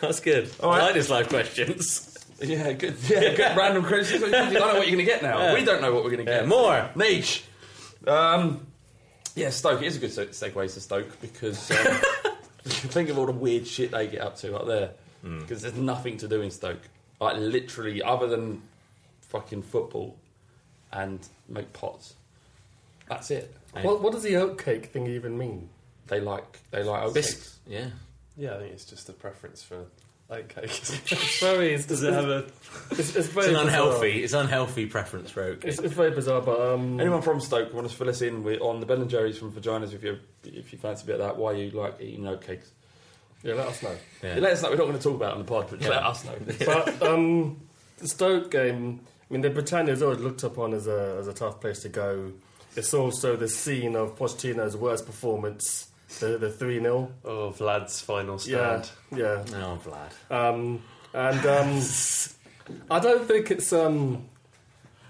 That's good. All right. I like this live questions. Yeah, good. Yeah, good. Random criticism. I don't know what you're going to get now. Yeah. We don't know what we're going to get. Yeah, more niche. Um, yeah, Stoke. It is a good segue to Stoke because um, think of all the weird shit they get up to up there. Because mm. there's nothing to do in Stoke, like literally, other than fucking football and make pots. That's it. Hey. What, what does the oatcake thing even mean? They like they like oatcakes. Yeah, yeah. I think it's just a preference for. Okay. It's very, it's, Does it have a? It's, it's, very it's an unhealthy. Bizarre. It's unhealthy preference for oatcake. It's, it's very bizarre. But um, anyone from Stoke want to fill us in with, on the Ben and Jerry's from vaginas? If you if you fancy a bit of that, why you like eating oatcakes? Yeah, let us know. Yeah. Yeah, let us know. We're not going to talk about it on the pod, but yeah. let us know. But um, the Stoke game. I mean, the Britannia is always looked upon as a as a tough place to go. It's also the scene of Pochettino's worst performance. The three nil. Oh, Vlad's final stand. Yeah, yeah. Oh, Vlad. Um, and um, I don't think it's... Um,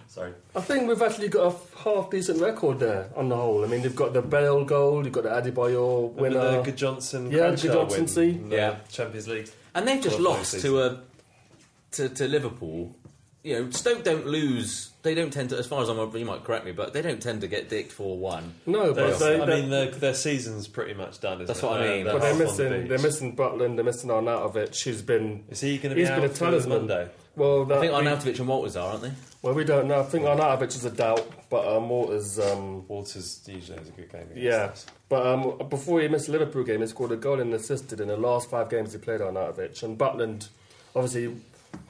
Sorry. I think we've actually got a half-decent record there on the whole. I mean, they've got the Bale goal, you've got the Adebayor winner. And the Goodjohnson. Yeah, the Goodjohnson see. Yeah, Champions League. And they've just lost to, a, to to Liverpool. You know, Stoke don't lose. They don't tend to, as far as I'm aware, you might correct me, but they don't tend to get dicked four one. No, but they, I mean, their, their season's pretty much done, isn't that's it? That's what I mean. But they're missing, the they're missing Butland, they're missing Arnautovic, who's been... Is he going to be out been a talisman. Monday? Well, that, I think Arnautovic and Walters are, aren't they? Well, we don't know. I think Arnautovic is a doubt, but um, Walters... Um, Walters usually has a good game. Yeah, us. But um, before he missed the Liverpool game, he scored a goal and assisted in the last five games he played Arnautovic. And Butland, obviously...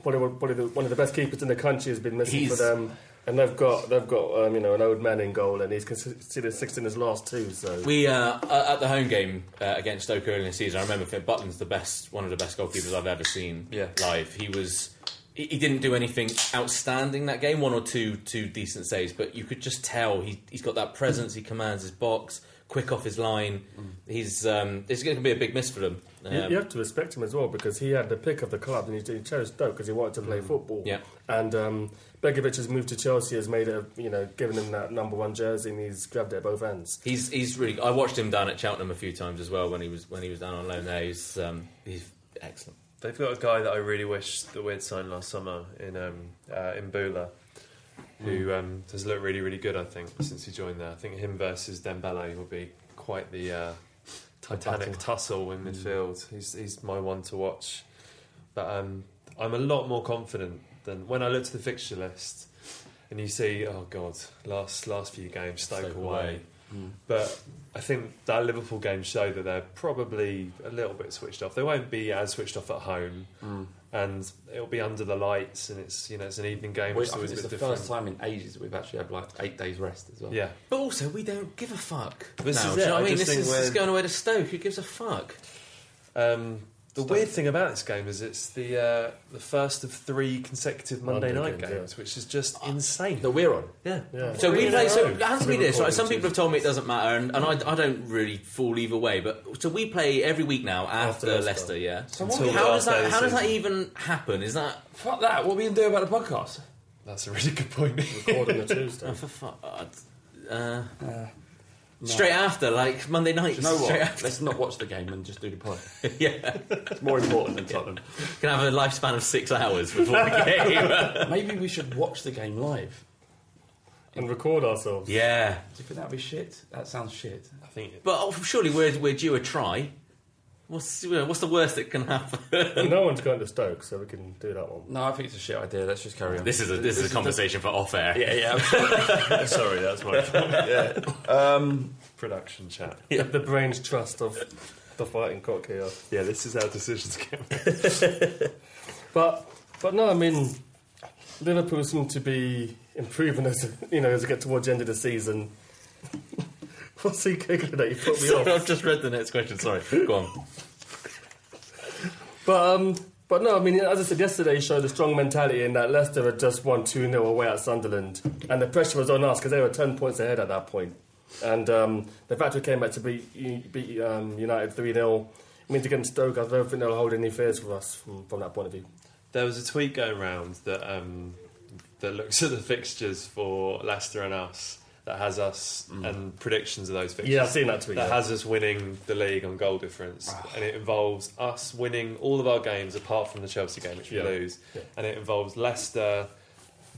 One of, the, one of the best keepers in the country has been missing he's, for them. And they've got they've got um, you know, an old man in goal, and he's conceded six in his last two. So we uh, at the home game uh, against Stoke early in the season, I remember Phil Butland's the best, one of the best goalkeepers I've ever seen yeah. live. He was he, he didn't do anything outstanding that game, one or two two decent saves, but you could just tell he he's got that presence. He commands his box, quick off his line. He's um, it's going to be a big miss for them. Um, you, you have to respect him as well, because he had the pick of the club, and he, he chose Stoke because he wanted to play mm-hmm. football. Yeah. And um, Begovic has moved to Chelsea, has made a, you know, given him that number one jersey, and he's grabbed it at both ends. He's he's really. I watched him down at Cheltenham a few times as well when he was when he was down on loan there. He's um, he's excellent. They've got a guy that I really wish that we'd signed last summer in um, uh, in Bula. Who um, does look really, really good, I think, since he joined there. I think him versus Dembélé will be quite the uh, titanic tussle in midfield. Mm. He's he's my one to watch. But um, I'm a lot more confident than when I look to the fixture list and you see, oh God, last last few games, Stoke, Stoke away. away. Mm. But I think that Liverpool game showed that they're probably a little bit switched off. They won't be as switched off at home. Mm. And it'll be under the lights, and it's, you know, it's an evening game. Which, so I think it's the different. First time in ages we've actually had like eight days rest as well. Yeah, but also we don't give a fuck. This now, is it. Do you know what I mean, this is, this is going away to Stoke. Who gives a fuck? Um, the Stoke. Weird thing about this game is it's the uh, the first of three consecutive Monday, Monday night games, games yeah. which is just uh, insane. That we're on. Yeah. yeah. So we play. So as we this, right? Some people have told me it doesn't matter, and, and I, I don't really fall either way. But so we play every week now after, after Leicester. Leicester, yeah. So what, how does that how does that even happen? Is that fuck that? What are we gonna do about the podcast? That's a really good point. Recording a Tuesday. Oh, for fuck. Uh, uh, No. Straight after, like Monday night. You know what? Let's not watch the game and just do the pod. Yeah, it's more important than Tottenham. Can have a lifespan of six hours before the game. Maybe we should watch the game live and record ourselves. Yeah. Do you think that'd be shit? That sounds shit. I think. It... But oh, surely we're we're due a try. What's what's the worst that can happen? No one's going to Stoke, so we can do that one. No, I think it's a shit idea. Let's just carry on. This is a this, this is a conversation is the... for off air. Yeah, yeah. Sorry, that's my fault. Yeah. Um, Production chat. Yeah. The brain's trust of the fighting cock here. Yeah, this is how decisions get. but but no, I mean, Liverpool seem to be improving as you know as we get towards the end of the season. What's he giggling at? You put me sorry, off. I've just read the next question, sorry. Go on. But, um, but no, I mean, as I said yesterday, showed a strong mentality in that Leicester had just won two nil away at Sunderland. And the pressure was on us because they were ten points ahead at that point. And um, the fact we came back to beat, beat um, United three nil, I mean, against Stoke, I don't think they'll hold any fears for us from, from that point of view. There was a tweet going around that, um, that looks at the fixtures for Leicester and us. That has us mm. and predictions of those fixtures. Yeah, I've seen that tweet. That yeah. has us winning the league on goal difference, and it involves us winning all of our games apart from the Chelsea game, which we yeah. lose. Yeah. And it involves Leicester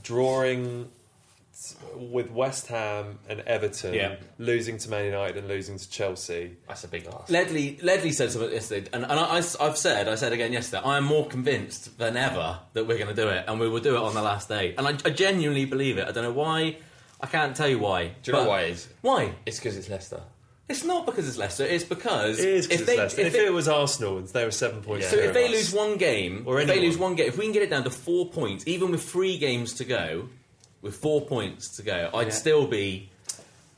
drawing with West Ham and Everton, yeah. losing to Man United and losing to Chelsea. That's a big ask. Ledley Ledley said something yesterday, and, and I, I've said, I said again yesterday, I am more convinced than ever that we're going to do it, and we will do it on the last day. And I, I genuinely believe it. I don't know why. I can't tell you why. Do you know why it is? Why? It's because it's Leicester. It's not because it's Leicester. It's because it is because it's they, Leicester. If, if it, it was Arsenal, and they were seven points. Yeah. So if they lose one game, or if they lose one game, if we can get it down to four points, even with three games to go, with four points to go, I'd yeah. still be.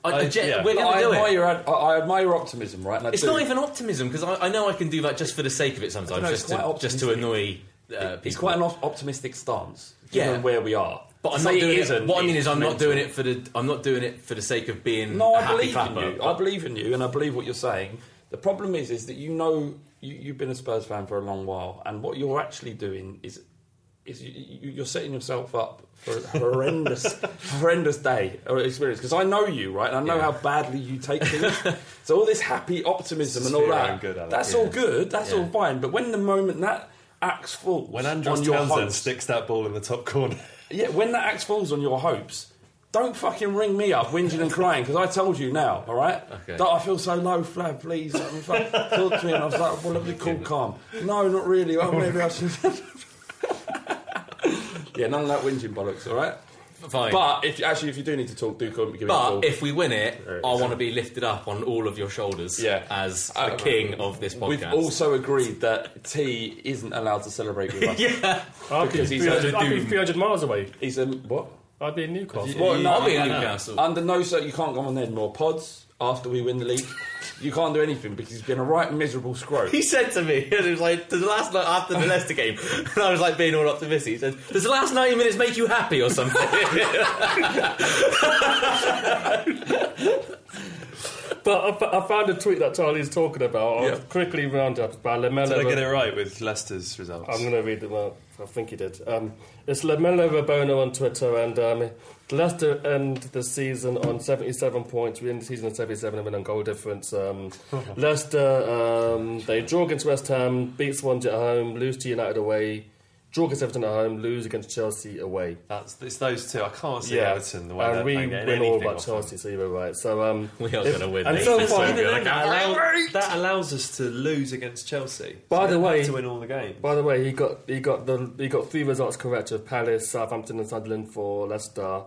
I'd, I, I'd, yeah. We're going to do admire it. Your, I, I admire your optimism, right? It's do. Not even optimism because I, I know I can do that just for the sake of it sometimes, know, just, to, just to annoy uh, people. It's quite an optimistic stance, given yeah. where we are. But I'm not doing it. It. What I mean is, I'm mental. Not doing it for the. I'm not doing it for the sake of being. No, I a believe happy in you. I believe in you, and I believe what you're saying. The problem is, is that you know you, you've been a Spurs fan for a long while, and what you're actually doing is, is you, you're setting yourself up for a horrendous, horrendous day or experience. Because I know you, right? And I know yeah. how badly you take things. So all this happy optimism it's and all that, good, that's yeah. all good. That's yeah. all fine. But when the moment that axe falls, when Andrew Townsend sticks that ball in the top corner. Yeah, when that axe falls on your hopes, don't fucking ring me up whinging and crying, because I told you now, all right? Okay. That I feel so low, Vlad, please. Like, talk to me, and I was like, well, let me cool calm. No, not really. Oh, maybe I should... yeah, none of that whinging bollocks, all right? Fine. But if actually, if you do need to talk, do call me. Give but me a call. If we win it, I want to be lifted up on all of your shoulders yeah. as the uh, king of this podcast. We've also agreed that T isn't allowed to celebrate with us. yeah, because he's three hundred miles away. He's a what? I'd be in Newcastle. You, well, you, no, I'll be in Newcastle. Under no circumstances, you can't come on any more pods after we win the league. You can't do anything because he's been a right miserable scrope. He said to me, he was like, does the last night after the Leicester game, and I was like being all optimistic, he said, does the last ninety minutes make you happy or something? But I, I found a tweet that Charlie's talking about. I'll yeah. quickly round up about Lamela. Did I get it right with Leicester's results? I'm going to read them out. I think he did. Um, it's Lamela Rabono on Twitter, and um, Leicester end the season on seventy-seven points. We end the season on seventy-seven and win on goal difference. Um, Leicester, um, they draw against West Ham, beat Swansea at home, lose to United away, draw against Everton at home, lose against Chelsea away. That's, it's those two. I can't see yeah. Everton the way and they're playing. And we win all but Chelsea, them. So you were right. So, um, we are going to win. And so far, so that, allow, that allows us to lose against Chelsea. By so the way, to win all the games. By the way, he got he got the he got three results correct of Palace, Southampton, and Sunderland for Leicester.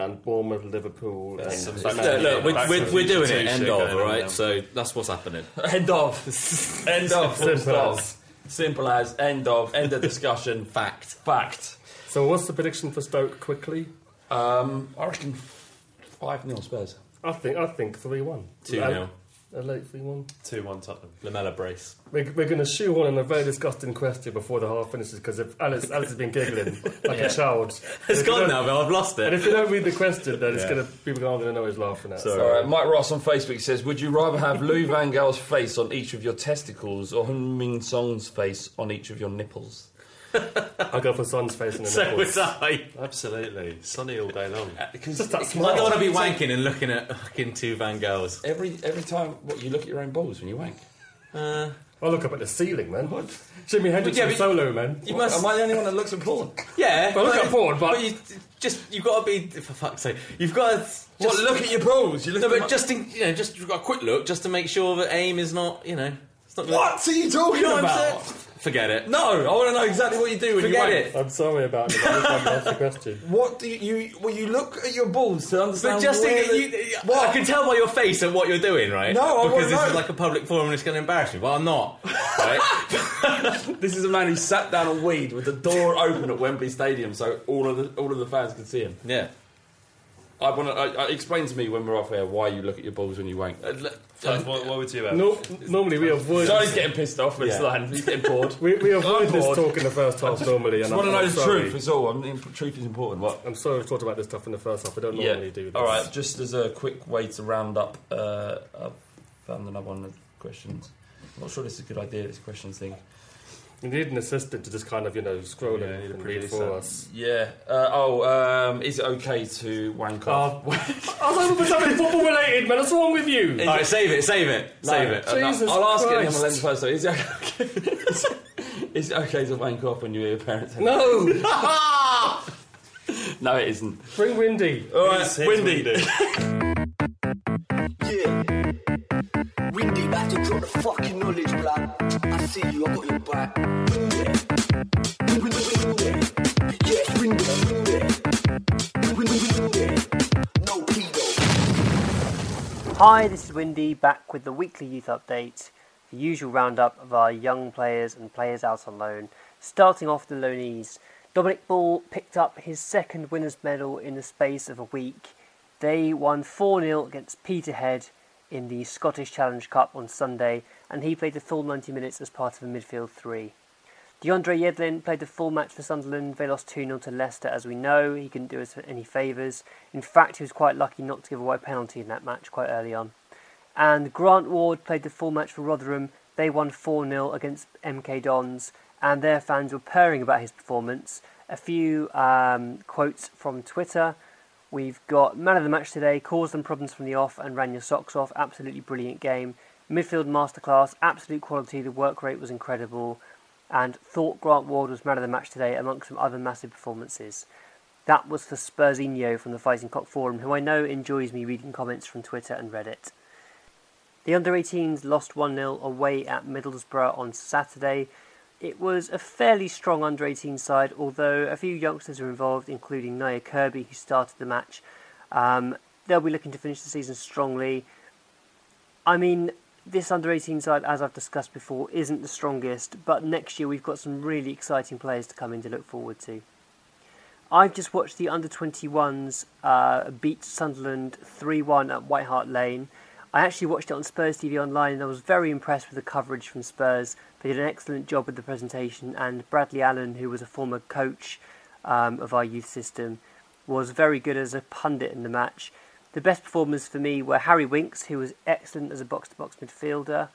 And Bournemouth, Liverpool. And some, some, yeah, look, we're, we're, we're, we're doing it. End of, all right? So that's what's happening. End of. End of. Simple as. Simple as. End of. End of discussion. Fact. Fact. So what's the prediction for Stoke quickly? Um, I reckon five nil Spurs. I think I think three one. two nil. A late three one. two one Tottenham. Lamela brace. We're, we're going to shoehorn in a very disgusting question before the half finishes because if Alice, Alice has been giggling like yeah. a child. It's gone now, but I've lost it. And if you don't read the question, then yeah. it's going to people aren't going to know he's laughing at. So, so, right. Mike Ross on Facebook says, "Would you rather have Lou Van Gaal's face on each of your testicles or Heung-min Song's face on each of your nipples?" I go for Son's face in the so nipples. So would I. Absolutely. Sonny all day long. Because I don't want to be wanking and looking at fucking two Van Gaals. Every every time, what, you look at your own balls when you wank? Uh, I look up at the ceiling, man. What? Jimi Hendrix yeah, solo, man. You must... Am I the only one that looks at porn? Yeah. I look at porn, but... but you, just, you've got to be... For fuck's sake. You've got to... What, look at your balls? You look no, but my... just in, you know, just you've got a quick look just to make sure that aim is not, you know... It's not what like, are you talking you know about? Forget it. No, I want to know exactly what you do when Forget you Forget it. I'm sorry about it. I haven't asked the question. What do you, you... Well, you look at your balls to understand... But just where in, the, you, what? I can tell by your face at what you're doing, right? No, I Because won't this know. Is like a public forum and it's going to embarrass me. Well, I'm not. Right? This is a man who sat down on weed with the door open at Wembley Stadium so all of the all of the fans could see him. Yeah. I want to... I, I, explain to me when we're off air why you look at your balls when you wank. Uh, so, what, what would you about? No, normally we avoid... Johnny's getting pissed off. It's yeah. like, he's getting bored. we, we avoid this talk in the first half normally. And I want to know the truth is all. I mean, truth is important. What? I'm sorry we've talked about this stuff in the first half. I don't normally yeah. do this. All right, just as a quick way to round up, uh, I found another one of the questions. I'm not sure this is a good idea, this questions thing. You need an assistant to just kind of, you know, scroll yeah, and, and read for us. Yeah. Uh, oh, um, is it okay to wank off? Uh, I was hoping for something football related, man. What's wrong with you? All right, save it, save it, no, save it. Jesus I'll ask Christ. It on the lens first, though. Is it, okay? Is it okay to wank off when you hear parents? No! No, it isn't. Bring Windy. All right, it's Windy. Windy. Yeah. Windy, back to drop the fucking knowledge, blood. I see you, I got your back. Windy, Windy, Windy, yes, Windy, Windy, Windy, Windy, no pedo. Hi, this is Windy, back with the weekly youth update, the usual roundup of our young players and players out on loan. Starting off the loanees, Dominic Ball picked up his second winner's medal in the space of a week. They won four nil against Peterhead in the Scottish Challenge Cup on Sunday, and he played the full ninety minutes as part of a midfield three. Deandre Yedlin played the full match for Sunderland. They lost two nil to Leicester, as we know. He couldn't do us any favours. In fact, he was quite lucky not to give away a penalty in that match quite early on. And Grant Ward played the full match for Rotherham. They won four nil against M K Dons, and their fans were purring about his performance. A few um, quotes from Twitter. We've got man of the match today, caused them problems from the off and ran your socks off. Absolutely brilliant game. Midfield masterclass, absolute quality. The work rate was incredible. And thought Grant Ward was man of the match today amongst some other massive performances. That was for Spursinho from the Fighting Cock Forum, who I know enjoys me reading comments from Twitter and Reddit. The under eighteens lost one nil away at Middlesbrough on Saturday. It was a fairly strong under eighteen side, although a few youngsters are involved, including Nia Kirby, who started the match. Um, they'll be looking to finish the season strongly. I mean, this under eighteen side, as I've discussed before, isn't the strongest, but next year we've got some really exciting players to come in to look forward to. I've just watched the under twenty-ones uh, beat Sunderland three one at White Hart Lane. I actually watched it on Spurs T V Online, and I was very impressed with the coverage from Spurs. They did an excellent job with the presentation, and Bradley Allen, who was a former coach um, of our youth system, was very good as a pundit in the match. The best performers for me were Harry Winks, who was excellent as a box-to-box midfielder.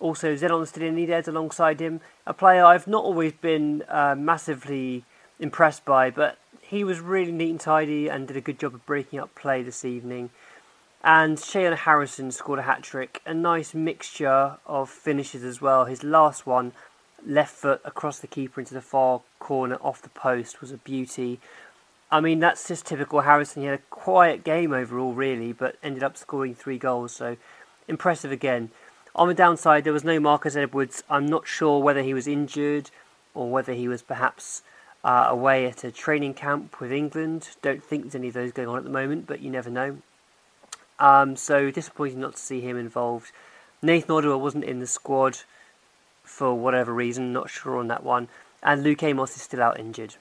Also, Zenon Stidinides alongside him, a player I've not always been uh, massively impressed by, but he was really neat and tidy and did a good job of breaking up play this evening. And Shayan Harrison scored a hat-trick, a nice mixture of finishes as well. His last one, left foot across the keeper into the far corner off the post, was a beauty. I mean, that's just typical Harrison. He had a quiet game overall, really, but ended up scoring three goals, so impressive again. On the downside, there was no Marcus Edwards. I'm not sure whether he was injured or whether he was perhaps... Uh, away at a training camp with England. Don't think there's any of those going on at the moment, but you never know. Um, so disappointing not to see him involved. Nathan Oduah wasn't in the squad for whatever reason, not sure on that one. And Luke Amos is still out injured.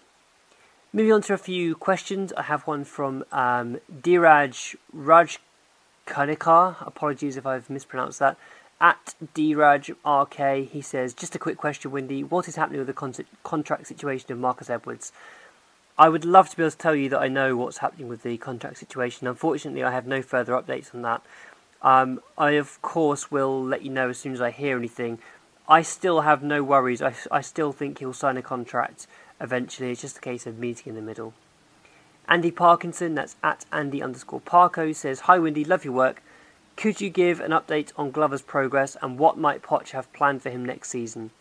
Moving on to a few questions. I have one from um, Dheeraj Rajkanikar. Apologies if I've mispronounced that. At DheerajRK, he says, just a quick question, Windy. What is happening with the con- contract situation of Marcus Edwards? I would love to be able to tell you that I know what's happening with the contract situation. Unfortunately, I have no further updates on that. Um, I, of course, will let you know as soon as I hear anything. I still have no worries. I, I still think he'll sign a contract eventually. It's just a case of meeting in the middle. Andy Parkinson, that's at Andy underscore Parko, says, hi, Windy, love your work. Could you give an update on Glover's progress and what might Poch have planned for him next season?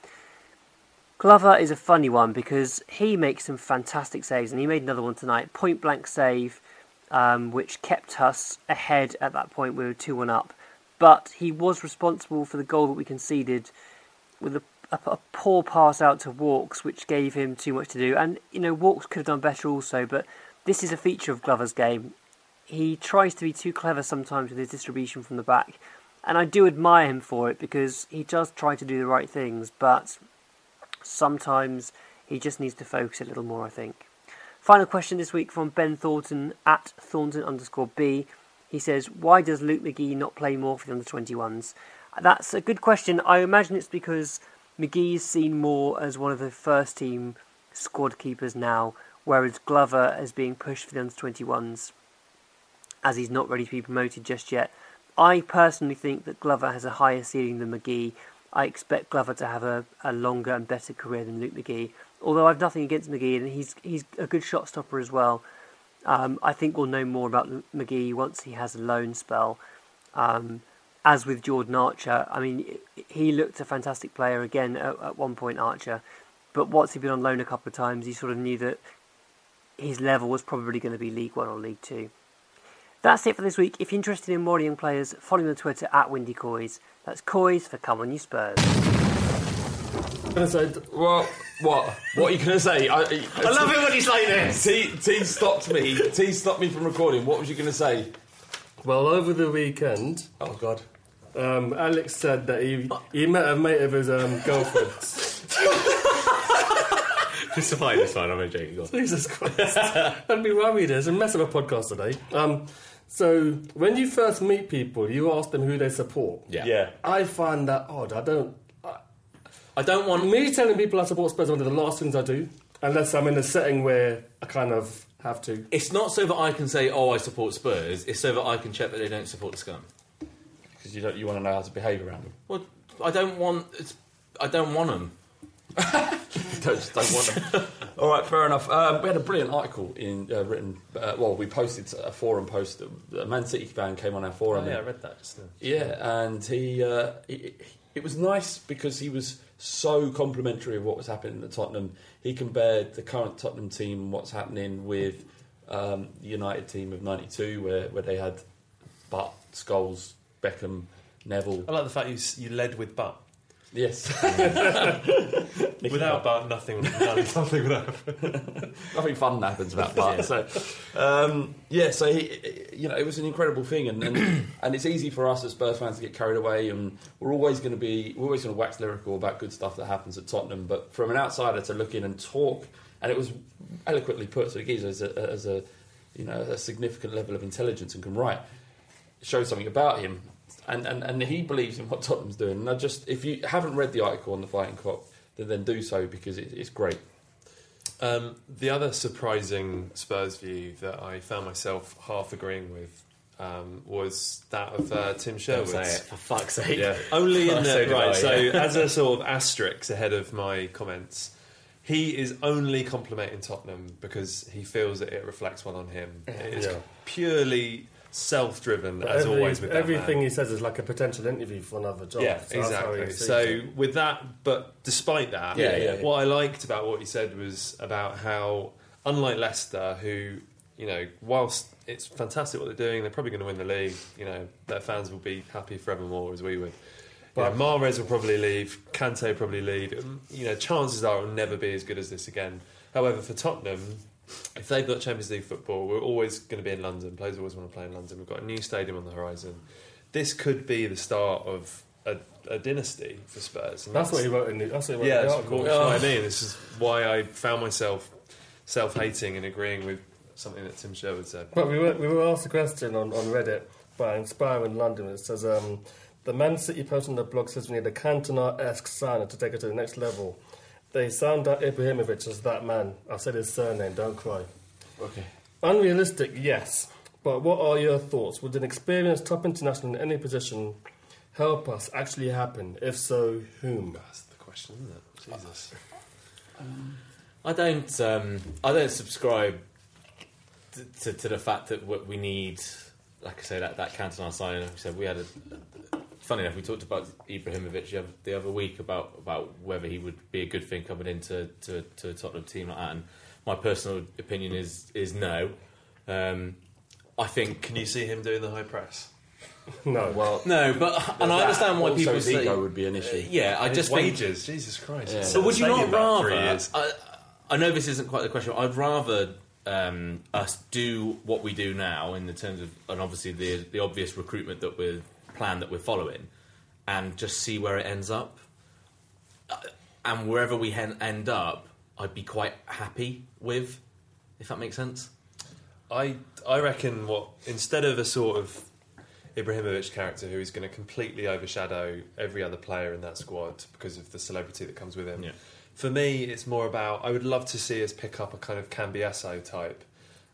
Glover is a funny one because he makes some fantastic saves, and he made another one tonight. Point blank save, um, which kept us ahead at that point. We were two one up. But he was responsible for the goal that we conceded with a, a, a poor pass out to Walks, which gave him too much to do. And, you know, Walks could have done better also, but this is a feature of Glover's game. He tries to be too clever sometimes with his distribution from the back. And I do admire him for it because he does try to do the right things. But sometimes he just needs to focus a little more, I think. Final question this week from Ben Thornton at Thornton underscore B. He says, why does Luke McGee not play more for the under twenty-ones? That's a good question. I imagine it's because McGee's seen more as one of the first team squad keepers now, whereas Glover is being pushed for the under twenty-ones. As he's not ready to be promoted just yet. I personally think that Glover has a higher ceiling than McGee. I expect Glover to have a, a longer and better career than Luke McGee. Although I've nothing against McGee, and he's he's a good shot stopper as well. Um, I think we'll know more about McGee once he has a loan spell. Um, as with Jordan Archer, I mean, he looked a fantastic player again at, at one point, Archer. But once he'd been on loan a couple of times, he sort of knew that his level was probably going to be League One or League Two. That's it for this week. If you're interested in more young players, follow me on Twitter at WindyCoys. That's Coys for Come On You Spurs. I'm gonna say, well, what? What are you going to say? I, I, I love it when he's like this. T, T stopped me. T stopped me from recording. What was you going to say? Well, over the weekend... Oh, God. Um, Alex said that he, he met a mate of his um, girlfriend. It's fine, it's fine. I'm only joking. Jesus Christ. I'd be worried. It's a mess of a podcast today. Um, so, when you first meet people, you ask them who they support. Yeah. yeah. I find that odd. I don't... I, I don't want... Me telling people I support Spurs is one of the last things I do, unless I'm in a setting where I kind of have to. It's not so that I can say, oh, I support Spurs. It's so that I can check that they don't support the scum. Because you don't, you want to know how to behave around them. Well, I don't want... It's, I don't want them. don't, don't want them. All right, fair enough. Um, we had a brilliant article in uh, written. Uh, well, we posted a forum post. A Man City fan came on our forum. Oh, yeah, and, I read that just now. Yeah, and he, uh, he, it was nice because he was so complimentary of what was happening at Tottenham. He compared the current Tottenham team and what's happening with um, the United team of ninety-two, where where they had Butt, Scholes, Beckham, Neville. I like the fact you you led with Butt. Yes. Without Bart, nothing would happen. Nothing would happen. Nothing fun happens without Bart. So, um, yeah. So he, you know, it was an incredible thing, and, and and it's easy for us as Spurs fans to get carried away, and we're always going to be, we're always going to wax lyrical about good stuff that happens at Tottenham. But from an outsider to look in and talk And it was eloquently put, so Giza as a, as a you know a significant level of intelligence and can write. It shows something about him, and, and, and he believes in what Tottenham's doing. And I just, if you haven't read the article on the Fighting Cock, then, then do so, because it, it's great. Um, the other surprising Spurs view that I found myself half agreeing with um, was that of uh, Tim Sherwood. Don't say it, for fuck's sake. Yeah. Only in the... Right, so as a sort of asterisk ahead of my comments, he is only complimenting Tottenham because he feels that it reflects well on him. Yeah. It is yeah. purely self-driven, but as every, always with that everything man. He says is like a potential interview for another job. Yeah, so exactly. So it. with that, but despite that, yeah, yeah, yeah. what I liked about what he said was about how, unlike Leicester, who, you know, whilst it's fantastic what they're doing, they're probably going to win the league, you know, their fans will be happy forevermore as we would. But yeah, Mahrez will probably leave, Kante probably leave. You know, chances are it'll never be as good as this again. However, for Tottenham, if they've got Champions League football, we're always going to be in London. Players always want to play in London. We've got a new stadium on the horizon. This could be the start of a, a dynasty for Spurs. And that's, that's what he wrote in the, that's what he wrote yeah, in the article. That's what I mean. This is why I found myself self-hating and agreeing with something that Tim Sherwood said. But we were, we were asked a question on, on Reddit by Inspire in London. It says, um, the Man City person on the blog says we need a Cantona-esque signer to take it to the next level. They sound out Ibrahimovic as that man. I've said his surname, don't cry. Okay. Unrealistic, yes. But what are your thoughts? Would an experienced top international in any position help us actually happen? If so, whom? That's the question, isn't it? Jesus. Um, I don't. Um, I don't subscribe to, to, to the fact that what we need, like I say, that that Cantona signing. Like I said, we had a. a Funny enough, we talked about Ibrahimovic the other week about, about whether he would be a good thing coming into to, to a Tottenham team like that, and my personal opinion is is no. Um, I think. Can you see him doing the high press? No, well, no, but and I understand why people say ego would be an issue. Yeah, I just think wages. Jesus Christ! Yeah. So would you not rather? I, I know this isn't quite the question. I'd rather um, us do what we do now in the terms of, and obviously the the obvious recruitment that we're. plan that we're following, and just see where it ends up, uh, and wherever we hen- end up, I'd be quite happy with, if that makes sense. I I reckon what instead of a sort of Ibrahimovic character who is going to completely overshadow every other player in that squad because of the celebrity that comes with him, yeah. for me it's more about I would love to see us pick up a kind of Cambiasso type.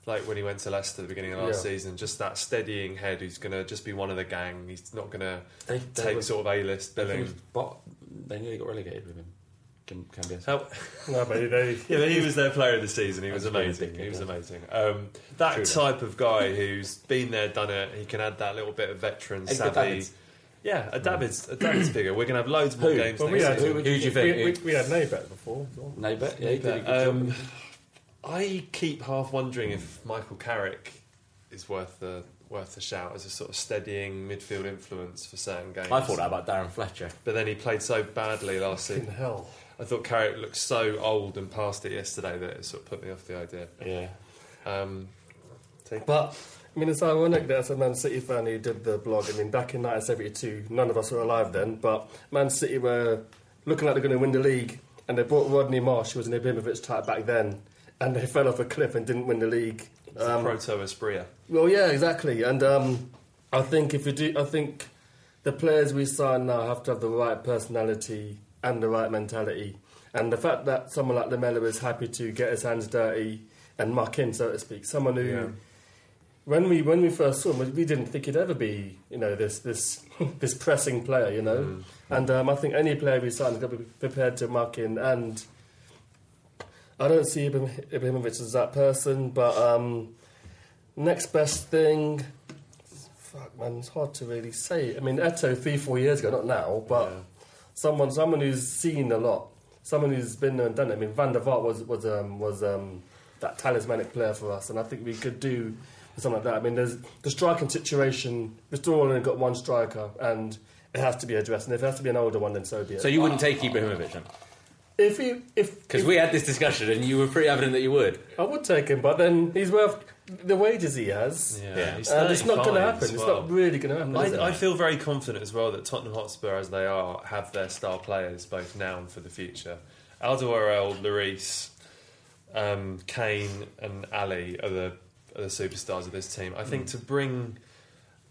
Like when he went to Leicester at the beginning of last yeah. season, just that steadying head who's going to just be one of the gang. He's not going to take were, sort of A-list billing. Bot- they nearly got relegated with him. Can, can be no, but he, they, yeah, but he was their player of the season. He was amazing. He was amazing. Um, that True type though. of guy who's been there, done it. He can add that little bit of veteran savvy. Yeah, a Davids, a Davids figure. We're going to have loads more who? games well, next had, season. Who, who do you think? We, we, we had Nabet before. Nabet, yeah, he did a good um, job. I keep half wondering mm. if Michael Carrick is worth the worth the shout as a sort of steadying midfield influence for certain games. I thought that about Darren Fletcher, but then he played so badly last season. Hell, I thought Carrick looked so old and past it yesterday that it sort of put me off the idea. Yeah, um, take but. I mean, it's ironic that as a Man City fan who did the blog, I mean, back in nineteen seventy-two, none of us were alive then, but Man City were looking like they're going to win the league, and they brought Rodney Marsh, who was an Ibrahimovic type back then. And they fell off a cliff and didn't win the league. Um, Proto Espria. Well, yeah, exactly. And um, I think if you do, I think the players we sign now have to have the right personality and the right mentality. And the fact that someone like Lamela is happy to get his hands dirty and muck in, so to speak, someone who, yeah. when we when we first saw him, we didn't think he'd ever be, you know, this this this pressing player, you know. Mm. And um, I think any player we sign has got to be prepared to muck in and. I don't see Ibrahimovic as that person, but um, next best thing... Fuck, man, it's hard to really say. I mean, Eto three, four years ago, not now, but yeah. someone someone who's seen a lot, someone who's been there and done it. I mean, Van der Vaart was was um, was um, that talismanic player for us, and I think we could do something like that. I mean, there's the striking situation, we've still only got one striker, and it has to be addressed, and if it has to be an older one, then so be it. So you wouldn't take Ibrahimovic then? If he, if because we had this discussion and you were pretty evident that you would, I would take him, but then he's worth the wages he has. Yeah, yeah. He's and it's not going to happen. Well. It's not really going to happen. I, is it? I feel very confident as well that Tottenham Hotspur, as they are, have their star players both now and for the future. Alderweireld, Lloris, um, Kane and Ali are the, are the superstars of this team. I think mm. to bring...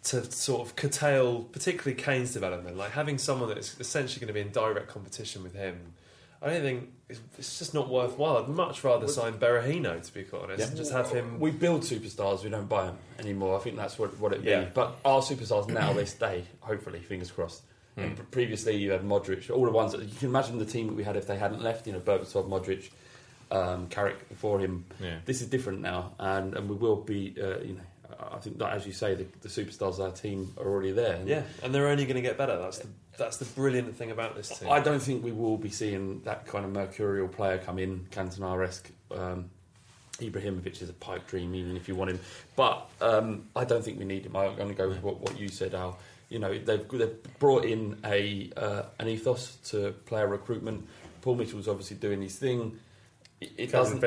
to sort of curtail particularly Kane's development, like having someone that's essentially going to be in direct competition with him, I don't think it's, it's just not worthwhile. I'd much rather sign Berahino, to be quite honest, yeah. and just have him. We build superstars, we don't buy them anymore. I think that's what, what it'd yeah. be. But our superstars now, they stay, hopefully, fingers crossed. Mm. And previously you had Modric, all the ones that you can imagine the team that we had if they hadn't left, you know, Berbatov, Modric, um, Carrick before him. Yeah. This is different now, and, and we will be, uh, you know, I think that, as you say, the, the superstars of our team are already there. And yeah, and they're only going to get better. That's the, that's the brilliant thing about this team. I don't think we will be seeing that kind of mercurial player come in, Cantona-esque. Um, Ibrahimovic is a pipe dream, even if you want him. But um, I don't think we need him. I'm going to go with what, what you said, Al. You know, they've, they've brought in a uh, an ethos to player recruitment. Paul Mitchell's obviously doing his thing. It, it doesn't...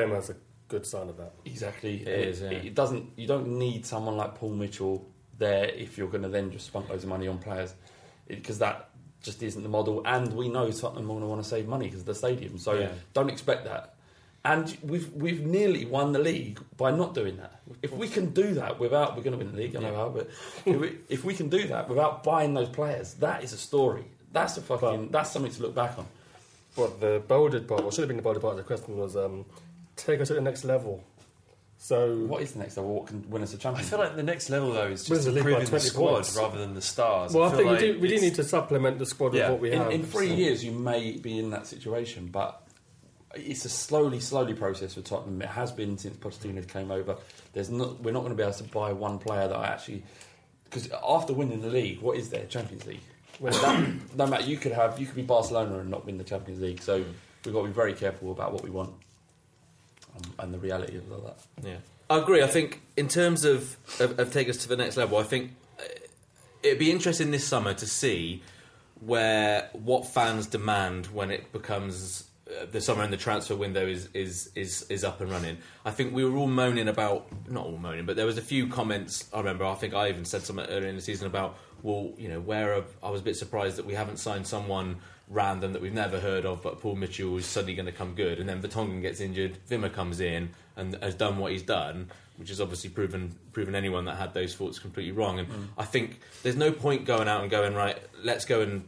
Good sign of that. Exactly. It, it is, yeah. It doesn't. You don't need someone like Paul Mitchell there if you're going to then just spunk loads of money on players, because that just isn't the model. And we know Tottenham want to want to save money because of the stadium, so yeah. don't expect that. And we've we've nearly won the league by not doing that. If we can do that without, we're going to win the league. I know how, but if, we, if we can do that without buying those players, that is a story. That's a fucking. But, that's something to look back on. What the bolded part, what should have been the bolded part of the question was. Um, Take us to the next level. So, what is the next level? What can win us a championship? I feel like the next level though is just improving the squad points. Rather than the stars. Well, I, I think like we do. We do need to supplement the squad yeah, with what we in, have. In three so. years, you may be in that situation, but it's a slowly, slowly process for Tottenham. It has been since Pochettino came over. There's not. We're not going to be able to buy one player that I actually because after winning the league, what is there? Champions League. Well, that, no matter you could have, you could be Barcelona and not win the Champions League. So we've got to be very careful about what we want. And the reality of all that. Yeah, I agree. I think in terms of, of, of take us to the next level, I think it'd be interesting this summer to see where what fans demand when it becomes uh, the summer and the transfer window is, is is is up and running. I think we were all moaning about, not all moaning, but there was a few comments. I remember. I think I even said something earlier in the season about, well, you know, where are, I was a bit surprised that we haven't signed someone random that we've never heard of, but Paul Mitchell is suddenly going to come good, and then Vertonghen gets injured, Wimmer comes in and has done what he's done, which has obviously proven proven anyone that had those thoughts completely wrong. And mm. I think there's no point going out and going, right, let's go and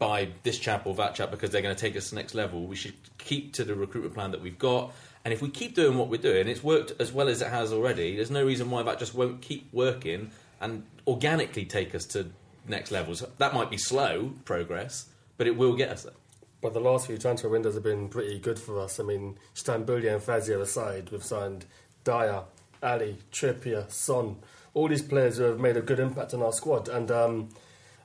buy this chap or that chap because they're going to take us to the next level. We should keep to the recruitment plan that we've got, and if we keep doing what we're doing, it's worked as well as it has already, there's no reason why that just won't keep working and organically take us to next levels. That might be slow progress, but it will get us there. But the last few transfer windows have been pretty good for us. I mean, Stambulia and Fazio aside, we've signed Dyer, Ali, Trippier, Son, all these players who have made a good impact on our squad. And um,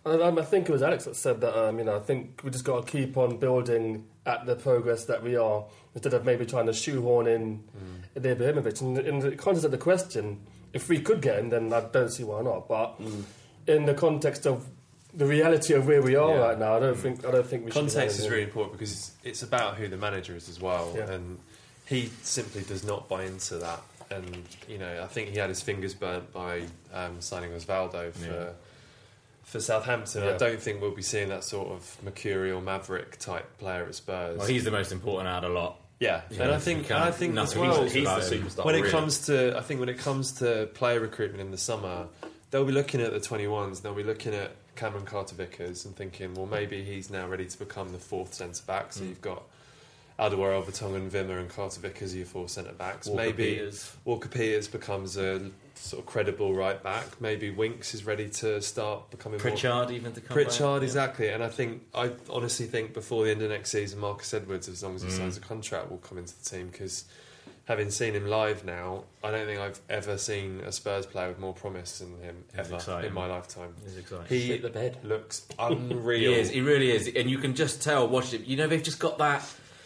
I think it was Alex that said that, um, you know, I think we just got to keep on building at the progress that we are, instead of maybe trying to shoehorn in mm. Ibrahimovic. And in the context of the question, if we could get him, then I don't see why not. But mm. in the context of the reality of where we are yeah. right now, I don't think I don't think we context should context is really important because it's, it's about who the manager is as well, yeah. and he simply does not buy into that. And you know, I think he had his fingers burnt by um, signing Osvaldo for yeah. for Southampton. Yeah. I don't think we'll be seeing that sort of mercurial maverick type player at Spurs. Well, he's the most important out of lot. Yeah, yeah. and I think and I think as well he's the superstar. When it really. comes to I think when it comes to player recruitment in the summer, they'll be looking at the twenty-ones. They'll be looking at Cameron Carter-Vickers and thinking, well, maybe he's now ready to become the fourth centre-back. So mm. you've got Alderweireld, Vertonghen, Wimmer and Carter-Vickers are your four centre-backs. Maybe Peters. Walker Peters becomes a sort of credible right-back. Maybe Winks is ready to start becoming Pritchard more... Pritchard even to come Pritchard, back, exactly. Yeah. And I think, I honestly think before the end of next season, Marcus Edwards, as long as he mm. signs a contract, will come into the team because... Having seen him live now, I don't think I've ever seen a Spurs player with more promise than him ever exciting. in my lifetime. He's exciting. He Hit the bed. looks unreal. He is. He really is. And you can just tell, watch it. You know, they've just got that...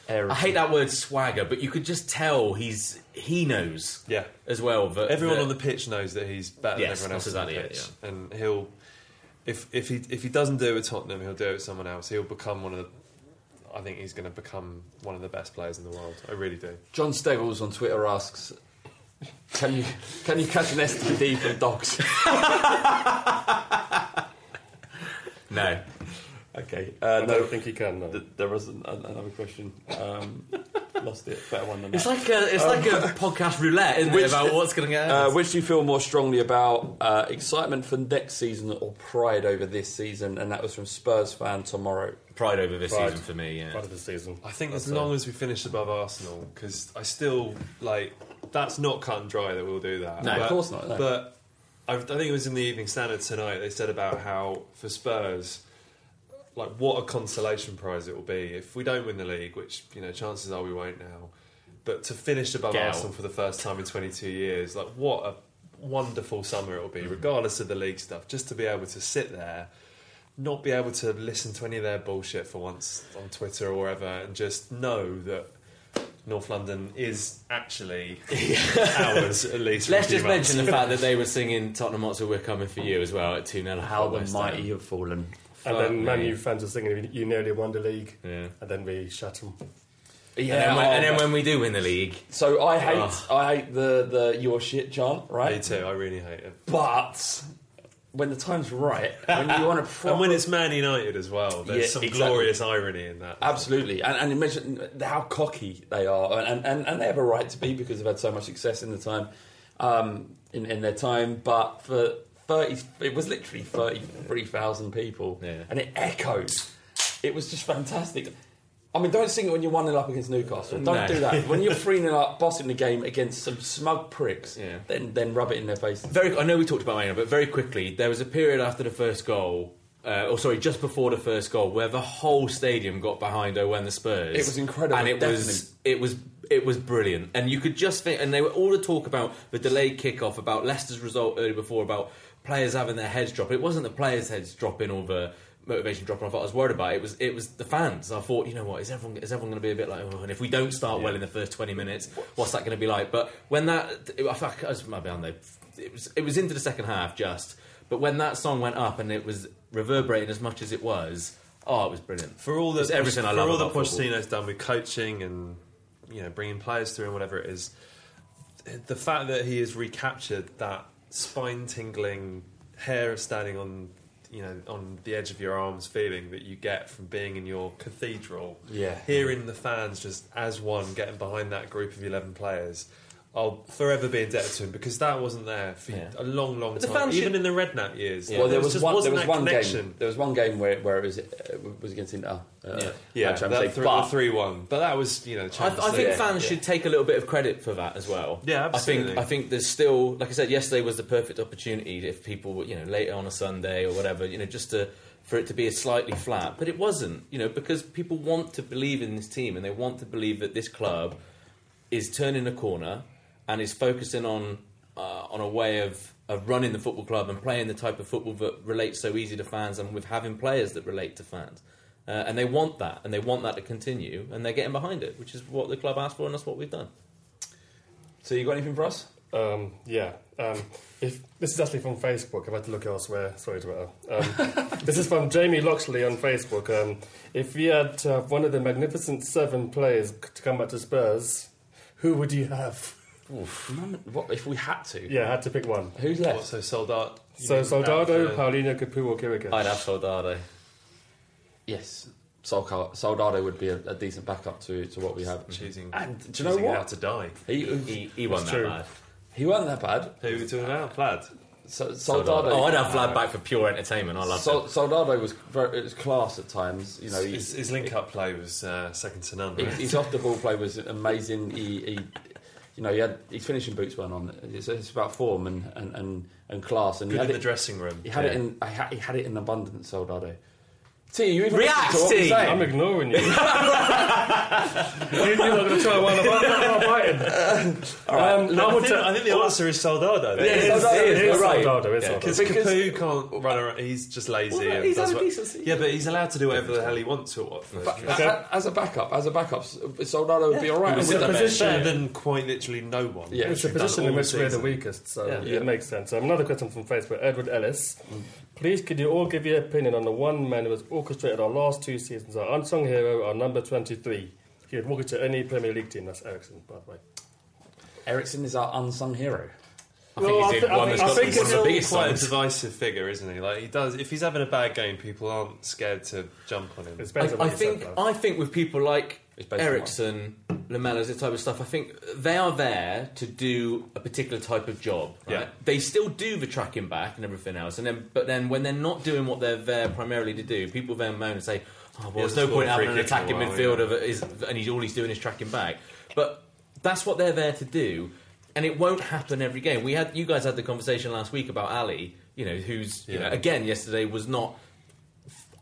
Eriksen. I hate that word swagger, but you could just tell he's he knows yeah. as well. That, everyone that, on the pitch knows that he's better yes, than everyone else on the pitch. It, yeah. And he'll... If if he if he doesn't do it with Tottenham, he'll do it with someone else. He'll become one of the... I think he's going to become one of the best players in the world. I really do. John Steggles on Twitter asks, "Can you can you catch an S T D from dogs?" No. Okay. Uh, I don't no, think he can. No. Th- there was an, an, another question. Um, Lost it. Better one than that. It's like a, it's um, like a podcast roulette, isn't which, it, about what's going to get uh, Which do you feel more strongly about? Uh, excitement for next season or pride over this season? And that was from Spurs fan tomorrow. Pride over this pride. season for me, yeah. Pride over this season. I think that's as long it. as we finish above Arsenal, because I still, like, that's not cut and dry that we'll do that. No, but, of course not. No. But I, I think it was in the Evening Standard tonight, they said about how, for Spurs... like, what a consolation prize it will be if we don't win the league, which, you know, chances are we won't now. But to finish above Get Arsenal out. for the first time in twenty-two years, like, what a wonderful summer it will be, regardless of the league stuff, just to be able to sit there, not be able to listen to any of their bullshit for once on Twitter or wherever, and just know that North London is actually ours, at least. Let's just months. mention the fact that they were singing Tottenham Hotspur, We're Coming For You as well at two nil. How the mighty have fallen. And Fuck then Man me. U fans are singing, you nearly won the league. Yeah. And then we shut them. Yeah, and then, when, oh, and then when we do win the league. So I hate oh. I hate the, the your shit chant, right? Me too, I really hate it. But when the time's right, when you want to... and when it's Man United as well, there's yeah, some exactly. glorious irony in that. Absolutely. And, and you mentioned how cocky they are. And, and, and they have a right to be, because they've had so much success in the time, um, in, in their time. But for... thirty, it was literally thirty-three thousand people, yeah. and it echoed. It was just fantastic. I mean, don't sing it when you're one nil up against Newcastle. Don't no. do that. When you're three nil up, bossing the game against some smug pricks, yeah. then then rub it in their faces. Very, I know we talked about Maynard, but very quickly, there was a period after the first goal, uh, or sorry, just before the first goal, where the whole stadium got behind Owen the Spurs. It was incredible. And it Definitely. was it was. It was brilliant. And you could just think... and they were all the talk about the delayed kickoff, about Leicester's result earlier before, about players having their heads drop. It wasn't the players' heads dropping or the motivation dropping off I was worried about. It was it was the fans. I thought, you know what, is everyone is everyone going to be a bit like... oh, and if we don't start yeah. well in the first twenty minutes, what's that going to be like? But when that... It, I think I was maybe on there. It was, it was into the second half, just. But when that song went up and it was reverberating as much as it was, oh, it was brilliant. For all the, it everything for I love all the Pochettino's done with coaching and... you know, bringing players through and whatever it is, the fact that he has recaptured that spine-tingling, hair standing on, you know, on the edge of your arms feeling that you get from being in your cathedral, yeah, hearing the fans just as one getting behind that group of eleven players, I'll forever be indebted to him, because that wasn't there for yeah. a long, long time. Fans even should... in the Redknapp years, yeah. well, there, there was just one, wasn't there was that one connection. Game. There was one game where where it was, uh, was against Inter. Uh, yeah, yeah that say, three, but, three one. But that was, you know, I, I think yeah, fans yeah. should take a little bit of credit for that as well. Yeah, absolutely. I think I think there's still, like I said, yesterday was the perfect opportunity if people were, you know, later on a Sunday or whatever, you know, just to. For it to be a slightly flat, but it wasn't, you know, because people want to believe in this team and they want to believe that this club is turning a corner. And is focusing on uh, on a way of, of running the football club and playing the type of football that relates so easy to fans, and with having players that relate to fans. Uh, and they want that, and they want that to continue, and they're getting behind it, which is what the club asked for, and that's what we've done. So you got anything for us? Um, yeah. Um, if this is actually from Facebook. I've had to look elsewhere. Sorry, Twitter. Um, this is from Jamie Loxley on Facebook. Um, if you had to have one of the magnificent seven players to come back to Spurs, who would you have? Oof. What if we had to? Yeah, I had to pick one. Who's left? What, so Soldado. So Soldado, for... Paulinho, Capu, or Carrick. I'd have Soldado. Yes, Solca- Soldado would be a, a decent backup to, to what we have. Choosing, and do you choosing know what? How to die. He he, he wasn't that bad. He wasn't that bad. Who are we talking about? Vlad. So, Soldado. Oh, I'd have Vlad back for pure entertainment. I love Sol- it. Soldado was very, it was class at times. You know, he, his, his link-up play was uh, second to none. Right? His, his off-the-ball play was amazing. He. he You know, he had his finishing boots weren't on. It's, it's about form and, and, and, and class. And good he had in it, the dressing room. He had yeah. it in. I ha, he had it in abundance. Soldado. T, you even react. T, I'm ignoring you. You're not going to try one. I'm biting. All right. Um, no, I, think, to, I think the answer is Soldado. Though. Yeah, it is, it is, is right. Soldado. Is yeah. Soldado. Because Capu can't run around. He's just lazy. Well, and he's does what, yeah, but he's allowed to do whatever the hell he wants or what. But, okay. as, as a backup, as a backup, Soldado would yeah. be all right. It's a position better than quite literally no one. Yeah, it's a position in which we're the weakest, so yeah. it makes sense. So another question from Facebook, Edward Ellis. Please, could you all give your opinion on the one man who has orchestrated our last two seasons, our unsung hero, our number twenty-three? He would walk into any Premier League team. That's Eriksen, by the way. Eriksen is our unsung hero. I well, think he's th- one that's got think one of the biggest quite songs. A divisive figure, isn't he? Like he does. If he's having a bad game, people aren't scared to jump on him. It's I, I think. Said, I think with people like Eriksen, Lamela's, the type of stuff, I think they are there to do a particular type of job, right? Yeah. They still do the tracking back and everything else, and then but then when they're not doing what they're there primarily to do, people then moan and say, oh, well, yeah, there's no point having an attacking while, midfielder yeah. is, and he's, all he's doing is tracking back. But that's what they're there to do, and it won't happen every game. We had You guys had the conversation last week about Ali, you know, who's, yeah. you know, again, yesterday was not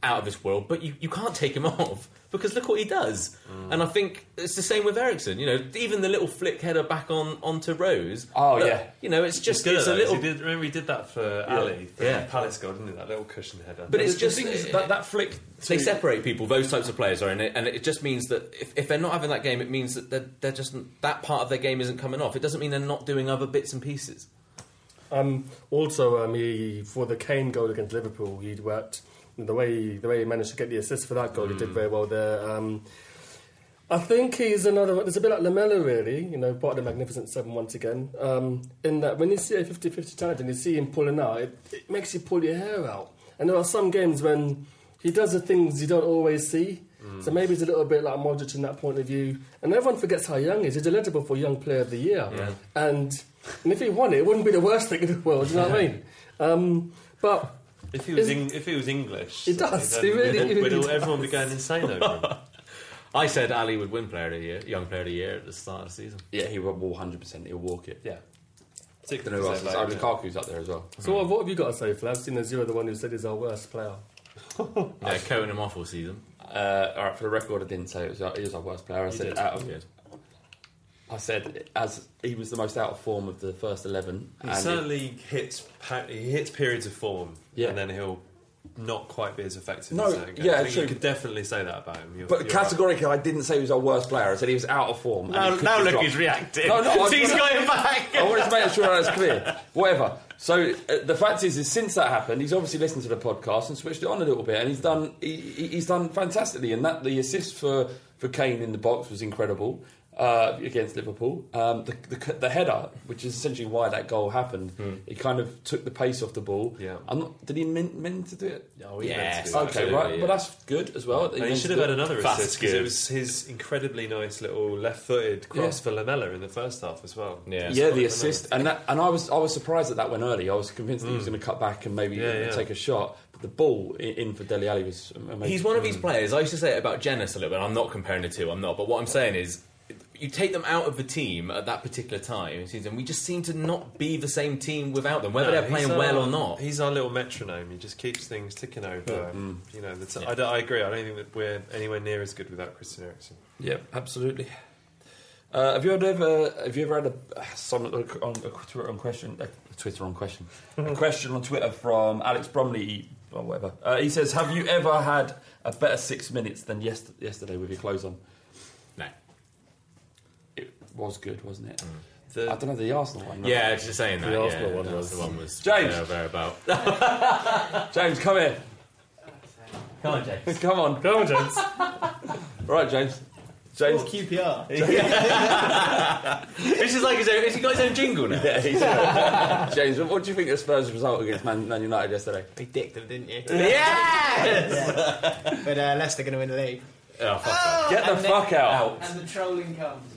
out of this world, but you, you can't take him off because look what he does. Mm. And I think it's the same with Eriksen. You know, even the little flick header back on onto Rose. Oh, look, yeah. You know, it's just... It's, good, it's a little... He did, remember he did that for yeah. Ali, for yeah. Palace goal, didn't he? That little cushion header. But, but it's just... Is, that, that flick... They too. separate people, those types of players are in it, and it just means that if, if they're not having that game, it means that they're, they're just... That part of their game isn't coming off. It doesn't mean they're not doing other bits and pieces. Um, also, um, he, for the Kane goal against Liverpool, he'd worked... The way the way he managed to get the assist for that goal, mm. he did very well there. Um, I think he's another... It's a bit like Lamela, really, you know, part of the Magnificent Seven once again, um, in that when you see a fifty-fifty talent and you see him pulling out, it, it makes you pull your hair out. And there are some games when he does the things you don't always see, mm. so maybe he's a little bit like Modric in that point of view. And everyone forgets how young he is. He's eligible for Young Player of the Year. Yeah. And, and if he won it, it wouldn't be the worst thing in the world, do you know what I mean? Um, but... If he was Eng- if he was English, it does. He really, middle, middle, does. Everyone would be going insane over him. I said Ali would win Player of the Year, Young Player of the Year at the start of the season. Yeah, he will one hundred percent. He'll walk it. Yeah, particularly who else. Lukaku's up there as well. So mm. what have you got to say, Flav? Seeing as you're the one who said he's our worst player. Yeah, coating him off all season. Uh, all right, for the record, I didn't say it was our, he was our worst player. I you said did. out of. Good. I said as he was the most out of form of the first eleven. He certainly it, hits he hits periods of form, yeah. and then he'll not quite be as effective. No, as that again. yeah, I think you could definitely say that about him. You're, but you're categorically, right. I didn't say he was our worst player. I said he was out of form. Now, and now look, dropped. He's reacting. No, no, he's going back. I wanted to make sure I was clear. Whatever. So uh, the fact is, is since that happened, he's obviously listened to the podcast and switched it on a little bit, and he's done he, he's done fantastically. And that the assist for for Kane in the box was incredible. Uh, against Liverpool, um, the, the the header, which is essentially why that goal happened, mm. it kind of took the pace off the ball. Yeah, I'm not, did he mean, mean to do it? No, he yes. meant to do it. Okay, right, yeah. Well that's good as well. He, he should have had another Fast assist because it was his incredibly nice little left-footed cross yeah. for Lamela in the first half as well. Yeah, yeah, yeah the assist, and that, and I was I was surprised that that went early. I was convinced mm. that he was going to cut back and maybe yeah, yeah. take a shot. The ball in for Dele Alli was amazing. He's one of these players. I used to say it about Jennis a little bit. I'm not comparing the two. I'm not. But what I'm saying is, you take them out of the team at that particular time, and we just seem to not be the same team without them, whether no, they're playing our, well or not. He's our little metronome. He just keeps things ticking over. Mm. You know, the t- yeah. I, I agree. I don't think that we're anywhere near as good without Christian Eriksen. Yeah, absolutely. Uh, have you ever have you ever had a, some, a, on, a Twitter on question? A Twitter on question. a question on Twitter from Alex Bromley. Or whatever. Uh, he says, have you ever had a better six minutes than yes- yesterday with your clothes on? No. It was good, wasn't it? Mm. The, I don't know, the Arsenal one. Right? Yeah, I was just saying the that. The Arsenal yeah, one was. The one was James! About. James, come here. Come on, James. Come on. Come on, James. All right, James. James. Oh, Q P R. This is like his own, has he got his own jingle now? Yeah, he's right. James, what do you think of Spurs' result against Man, Man United yesterday? Predicted, didn't you? Yes! Yeah. But uh, Leicester going to win the league. Oh, fuck oh, Get the fuck out. out. And the trolling comes.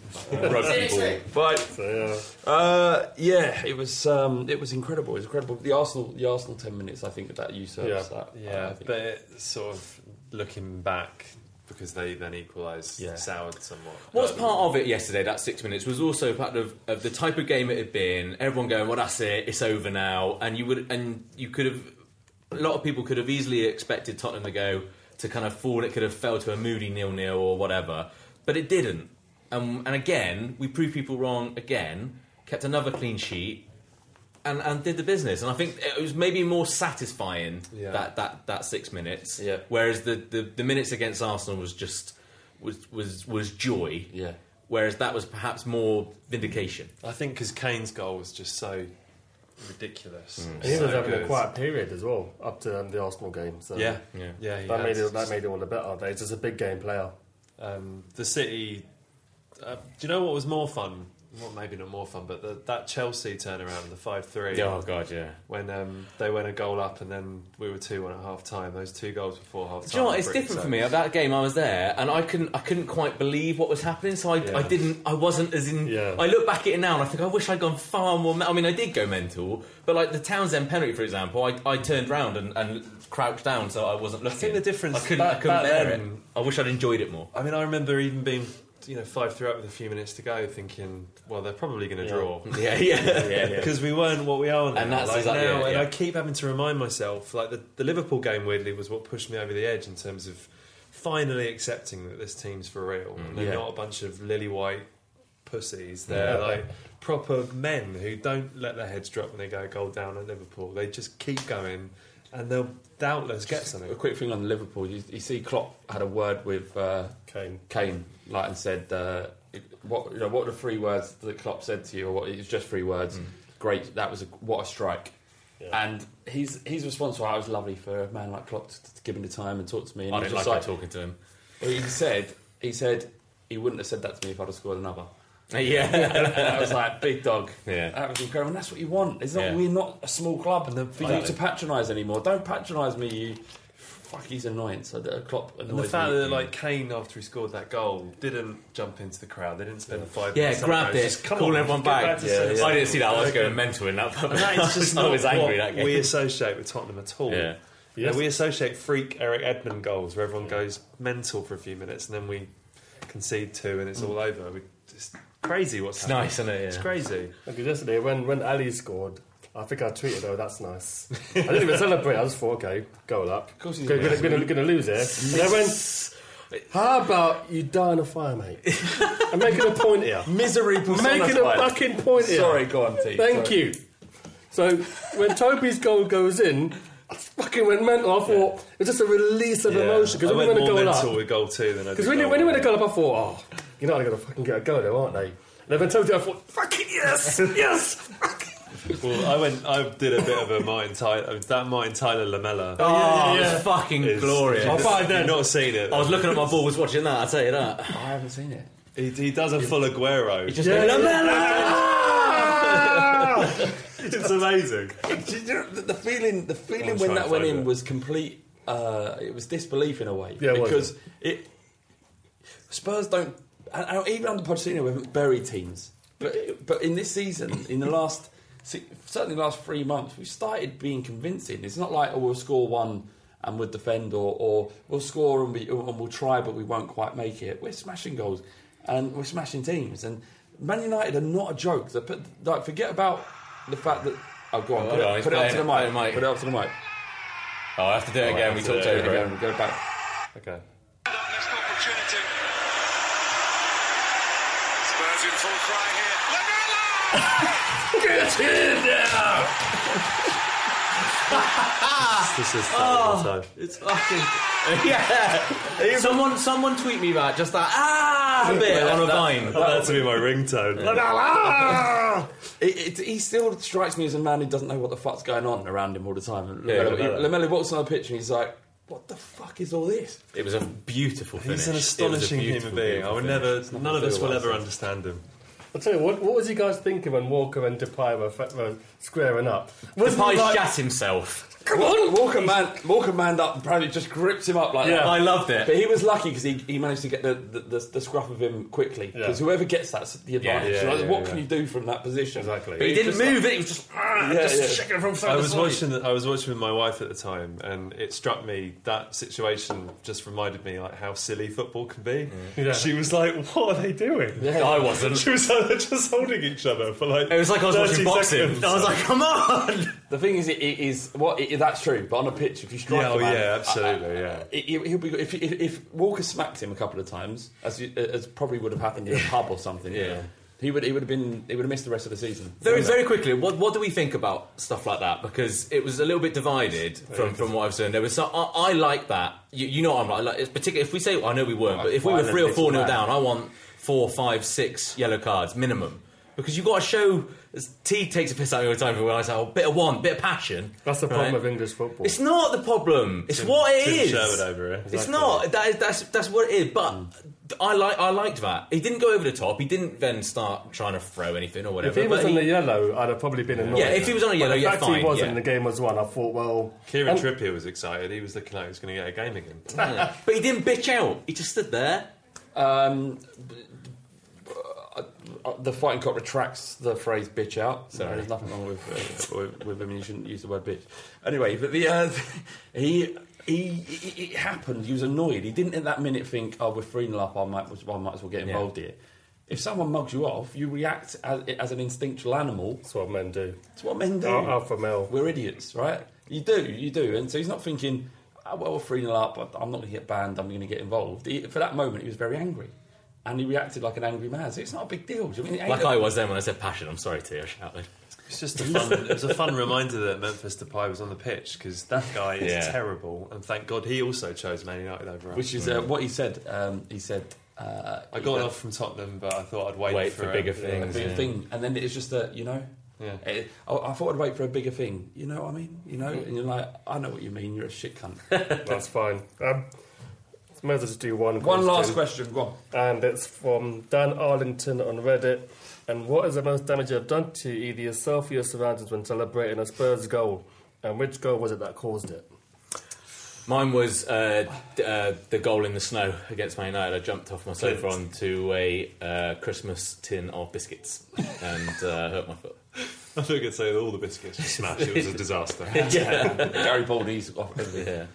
Seriously. But so, yeah. Uh, yeah, it was um, it was incredible. It was incredible. The Arsenal, the Arsenal ten minutes, I think that usurps yeah. that. Yeah, uh, but it, sort of looking back. Because they then equalised, yeah. soured somewhat. What's part of it yesterday, that six minutes, was also part of, of the type of game it had been. Everyone going, well, that's it, it's over now. And you would, and you could have, a lot of people could have easily expected Tottenham to go to kind of fall. It could have fell to a moody nil-nil or whatever, but it didn't. Um, and again, we proved people wrong again. Kept another clean sheet. And, and did the business, and I think it was maybe more satisfying yeah. that, that, that six minutes. Yeah. Whereas the, the, the minutes against Arsenal was just was was was joy. Yeah. Whereas that was perhaps more vindication. I think because Kane's goal was just so ridiculous. Mm. And he so was having good. a quiet period as well up to um, the Arsenal game. So yeah, yeah, yeah. That had. made it that made it all the better. He's just a big game player. Um, the City. Uh, do you know what was more fun? well, maybe not more fun, but the, that Chelsea turnaround, the five three. Oh, God, yeah. When um, they went a goal up and then we were two one at half-time. Those two goals before half-time. Do you know what? It's different so. for me. At that game, I was there, and I couldn't I couldn't quite believe what was happening, so I, yeah. I didn't... I wasn't as in... Yeah. I look back at it now and I think, I wish I'd gone far more... Me- I mean, I did go mental, but like the Townsend penalty, for example, I, I turned round and, and crouched down so I wasn't looking. I think the difference... I couldn't, back, I couldn't bear then, it. I wish I'd enjoyed it more. I mean, I remember even being... You know, five three up with a few minutes to go, thinking, well, they're probably going to yeah. draw. Yeah, yeah, because yeah, yeah. we weren't what we are now. And that's like, exactly now, it, yeah. And I keep having to remind myself, like the, the Liverpool game, weirdly, was what pushed me over the edge in terms of finally accepting that this team's for real. Mm, they're yeah. not a bunch of lily white pussies. They're yeah. like proper men who don't let their heads drop when they go goal down at Liverpool. They just keep going, and they'll doubtless get something. A quick thing on Liverpool, you, you see Klopp had a word with uh, Kane. Kane, like, and said, uh, what you know, what are the three words that Klopp said to you? Or what, it was just three words. Mm. Great, that was a, what a strike. Yeah. And his his response was, well, it was lovely for a man like Klopp to, to give him the time and talk to me. And I didn't like, like talking to him. He said, he said, he wouldn't have said that to me if I'd have scored another. Yeah, I was like, big dog. Yeah, that was incredible. And that's what you want. It's not yeah. we're not a small club, and the, for exactly. you to patronise anymore. Don't patronise me. You fuck, he's annoying. So the Klopp annoys and the fact me, that like Kane, after he scored that goal, didn't jump into the crowd. They didn't spend the five. Yeah, grab this, call everyone back. back yeah, yeah. I didn't see that. I was going mental in that. And that is just I was not angry. What that we associate with Tottenham at all. Yeah. You know, we associate freak Eric Edmond goals where everyone yeah. goes mental for a few minutes and then we concede two and it's mm. all over. We, it's, Crazy what's it's happening. Nice, isn't it? Yeah. It's crazy. Because yesterday, when, when Ali scored, I think I tweeted, oh, that's nice. I didn't even celebrate. I just thought, okay, goal up. Of course he's going to lose it. And I went, how about you die in a fire, mate? I'm making a point here. Misery personified. Making a fucking point here. Sorry, go on, T. Thank Sorry. you. So, when Toby's goal goes in... I fucking went mental. I thought yeah. it was just a release of yeah. emotion. Because when we went a goal up, with goal two than I did. Because when you went a goal up, I thought, oh, you know they're going to fucking get a goal, though, aren't they? And then when Toby did, I thought, fucking yes, yes. Well, I went. I did a bit of a Martin Tyler. That Martin Tyler Lamela. Oh, yeah, yeah, yeah. It was fucking is, glorious. I've not seen it. I was looking at my balls watching that. I tell you that. I haven't seen it. He, he does a full Aguero. He just yeah, Lamela. It's amazing. The feeling, the feeling when that went in was complete. Uh, it was disbelief in a way, yeah, because it? it Spurs don't, even under Pochettino, we haven't buried teams. But but in this season, in the last certainly the last three months, we've started being convincing. It's not like, oh, we'll score one and we'll defend, or or we'll score and we and we'll try but we won't quite make it. We're smashing goals and we're smashing teams. And Man United are not a joke. They put, like, forget about. The fact that... Oh, go on. Oh, put no, it, put it up to the mic. mic. Put it up to the mic. Oh, I have to do it oh, again. We talked over again. We'll go back. Okay. Next opportunity. Spurs in full cry here. Lamela! Get in now! This is oh, it's fucking... yeah! Someone someone tweet me that. Just that... Ah! bit on a vine. That, That'll be my ringtone. Lamela! It, it, he still strikes me as a man who doesn't know what the fuck's going on around him all the time. Yeah, Lamela, Lamela walks on the pitch and he's like, what the fuck is all this? It was a beautiful finish. He's an astonishing human being. I will never, none of us will ever understand him. I'll tell you, what What was you guys thinking when Walker and Depay were, were squaring up? Wasn't Depay like, shat himself. Come on! Walker, man, Walker manned up and probably just gripped him up like yeah. that. I loved it. But he was lucky because he, he managed to get the, the, the, the scruff of him quickly. Because yeah. whoever gets that's the advantage. Yeah, yeah, like, yeah, what yeah. can you do from that position? Exactly. But he, he didn't move like, it. He was just, yeah, just yeah. shaking from side I was to side. Watching the, I was watching with my wife at the time and it struck me, that situation just reminded me like how silly football can be. Yeah. Yeah. She was like, what are they doing? Yeah. I wasn't. She was like, they're just holding each other for like It was like I was watching boxing. Seconds. I was like, come on! The thing is, it, it is... what. It, that's true, but on a pitch, if you strike yeah, him, oh, man, yeah, absolutely, uh, uh, yeah. He'll be if, if if Walker smacked him a couple of times, as you, as probably would have happened in a pub or something, yeah, yeah. he would he would have been he would have missed the rest of the season. Very yeah. very quickly, what what do we think about stuff like that? Because it was a little bit divided from, from what I've seen. There was some, I, I like that. You, you know, what I'm like, like it's particularly if we say well, I know we weren't, well, but if we were three or four nil down, I want four, five, six yellow cards minimum. Because you've got to show... T takes a piss out of your time for a while. It's like, oh, bit of want, bit of passion. That's the problem right? of English football. It's not the problem. It's Tim, what it Tim is. Sherwood over here. Exactly. It's not. That is, that's that's what it is. But mm. I like I liked that. He didn't go over the top. He didn't then start trying to throw anything or whatever. If he was but on he, the yellow, I'd have probably been annoyed. Yeah, if he was on a yellow, but the yeah, fact fine. He was yeah. and the game was won, I thought, well... Kieran Trippier was excited. He was looking like he was going to get a game again. Yeah. But he didn't bitch out. He just stood there. Um... The Fighting Cock retracts the phrase "bitch out." So no, there's nothing wrong with, uh, with with him. You shouldn't use the word "bitch." Anyway, but the uh, he, he he it happened. He was annoyed. He didn't at that minute think, "Oh, we're three nil up. I might I might as well get involved yeah. here." If someone mugs you off, you react as, as an instinctual animal. That's what men do. That's what men do. Alpha male. We're idiots, right? You do, you do, and so he's not thinking, oh, "Well, we're three nil up. I'm not going to get banned. I'm going to get involved." He, for that moment, he was very angry. And he reacted like an angry man. So it's not a big deal. Do you mean, like a- I was then when I said passion. I'm sorry to you, I shouted. It's just a fun, it was a fun reminder that Memphis Depay was on the pitch because that guy is yeah. terrible. And thank God he also chose Man United over us. Which is uh, what he said. Um, he said, uh, I got enough from Tottenham, but I thought I'd wait, wait for, for bigger a, things, a bigger yeah. thing. And then it's just that, you know, yeah. it, I, I thought I'd wait for a bigger thing. You know what I mean? You know? And you're like, I know what you mean. You're a shit cunt. That's fine. Um, Might as well just do one question. One last question, go on. And it's from Dan Arlington on Reddit. And what is the most damage you have done to either yourself or your surroundings when celebrating a Spurs goal? And which goal was it that caused it? Mine was uh, uh, the goal in the snow against Man United. I jumped off my sofa Clint. onto a uh, Christmas tin of biscuits and uh, hurt my foot. I thought you could say that all the biscuits were smashed. It was a disaster. yeah. Gary Baldy's off everything. Yeah.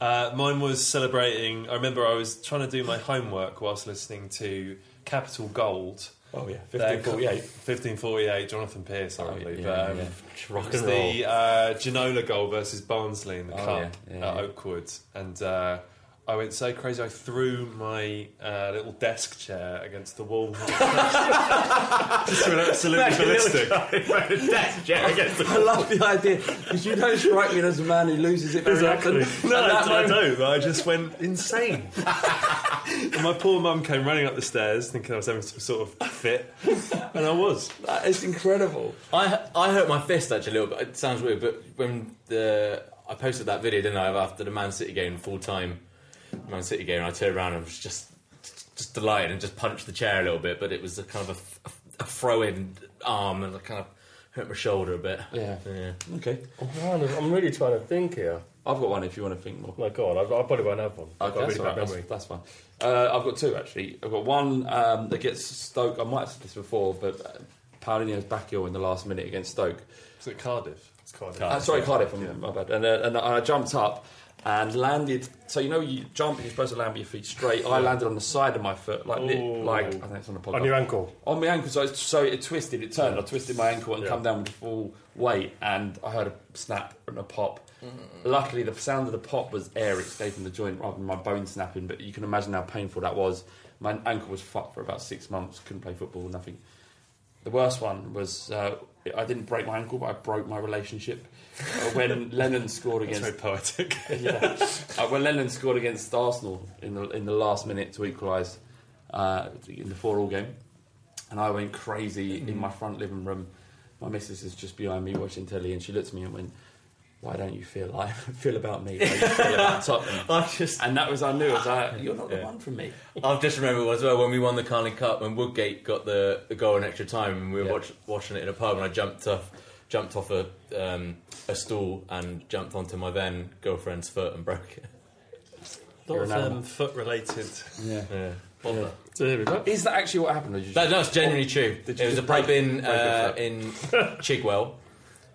Uh, mine was celebrating. I remember I was trying to do my homework whilst listening to Capital Gold. Oh yeah, fifteen forty-eight fifteen forty-eight Jonathan Pearce, I oh, believe. Yeah, um, yeah. Rock and roll. The uh, Ginola goal versus Barnsley in the oh, cup yeah, yeah, at yeah. Oakwood, and uh, I went so crazy. I threw my uh, little desk chair against the wall. Just went absolutely ballistic. Desk chair against the wall. I love the idea because you don't strike me as a man who loses it very exactly. often. No, I, I don't. I just went insane. And my poor mum came running up the stairs, thinking I was having some sort of fit, and I was. That is incredible. I I hurt my fist actually a little bit. It sounds weird, but when the I posted that video, didn't I, after the Man City game, full time. Man City game, and I turned around and was just just delighted and just punched the chair a little bit, but it was a kind of a, a throw-in arm and I kind of hurt my shoulder a bit. Yeah. yeah. Okay. I'm, trying to, I'm really trying to think here. I've got one if you want to think more. No, go on. I probably won't have one. I've okay, got a really bad memory. That's, that's fine. Uh, I've got two, actually. I've got one um, that gets Stoke. I might have said this before, but Paulinho's back heel in the last minute against Stoke. Was it Cardiff? It's Cardiff. Uh, sorry, Cardiff. Yeah. My bad. And, uh, and I jumped up and landed, so you know you jump, you're supposed to land with your feet straight. I landed on the side of my foot, like Ooh. like I think it's on the podcast. On your ankle? On my ankle, so, it's, so it twisted, it turned, I twisted my ankle and yeah. come down with full weight, and I heard a snap and a pop. Mm. Luckily, the sound of the pop was air escaping the joint rather than my bone snapping, but you can imagine how painful that was. My ankle was fucked for about six months, couldn't play football, nothing. The worst one was... Uh, I didn't break my ankle, but I broke my relationship. Uh, when Lennon scored against... That's very poetic. yeah. Uh, when Lennon scored against Arsenal in the in the last minute to equalise uh, in the four all game, and I went crazy mm. in my front living room. My missus is just behind me watching telly, and she looked at me and went, why don't you feel like feel about me? Like you feel about Tottenham? I just, and that was I knew. It was like, you're not yeah. the one for me. I've just remembered as well when we won the Carling Cup and Woodgate got the, the goal in extra time, and we were yeah. watch, watching it in a pub, and I jumped off, jumped off a um, a stool and jumped onto my then girlfriend's foot and broke it. A lot of um, foot related. Yeah. yeah. Yeah. So is that actually what happened? Or did you that, that's genuinely or, true. Did you it was a pub in uh, in Chigwell.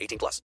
eighteen plus.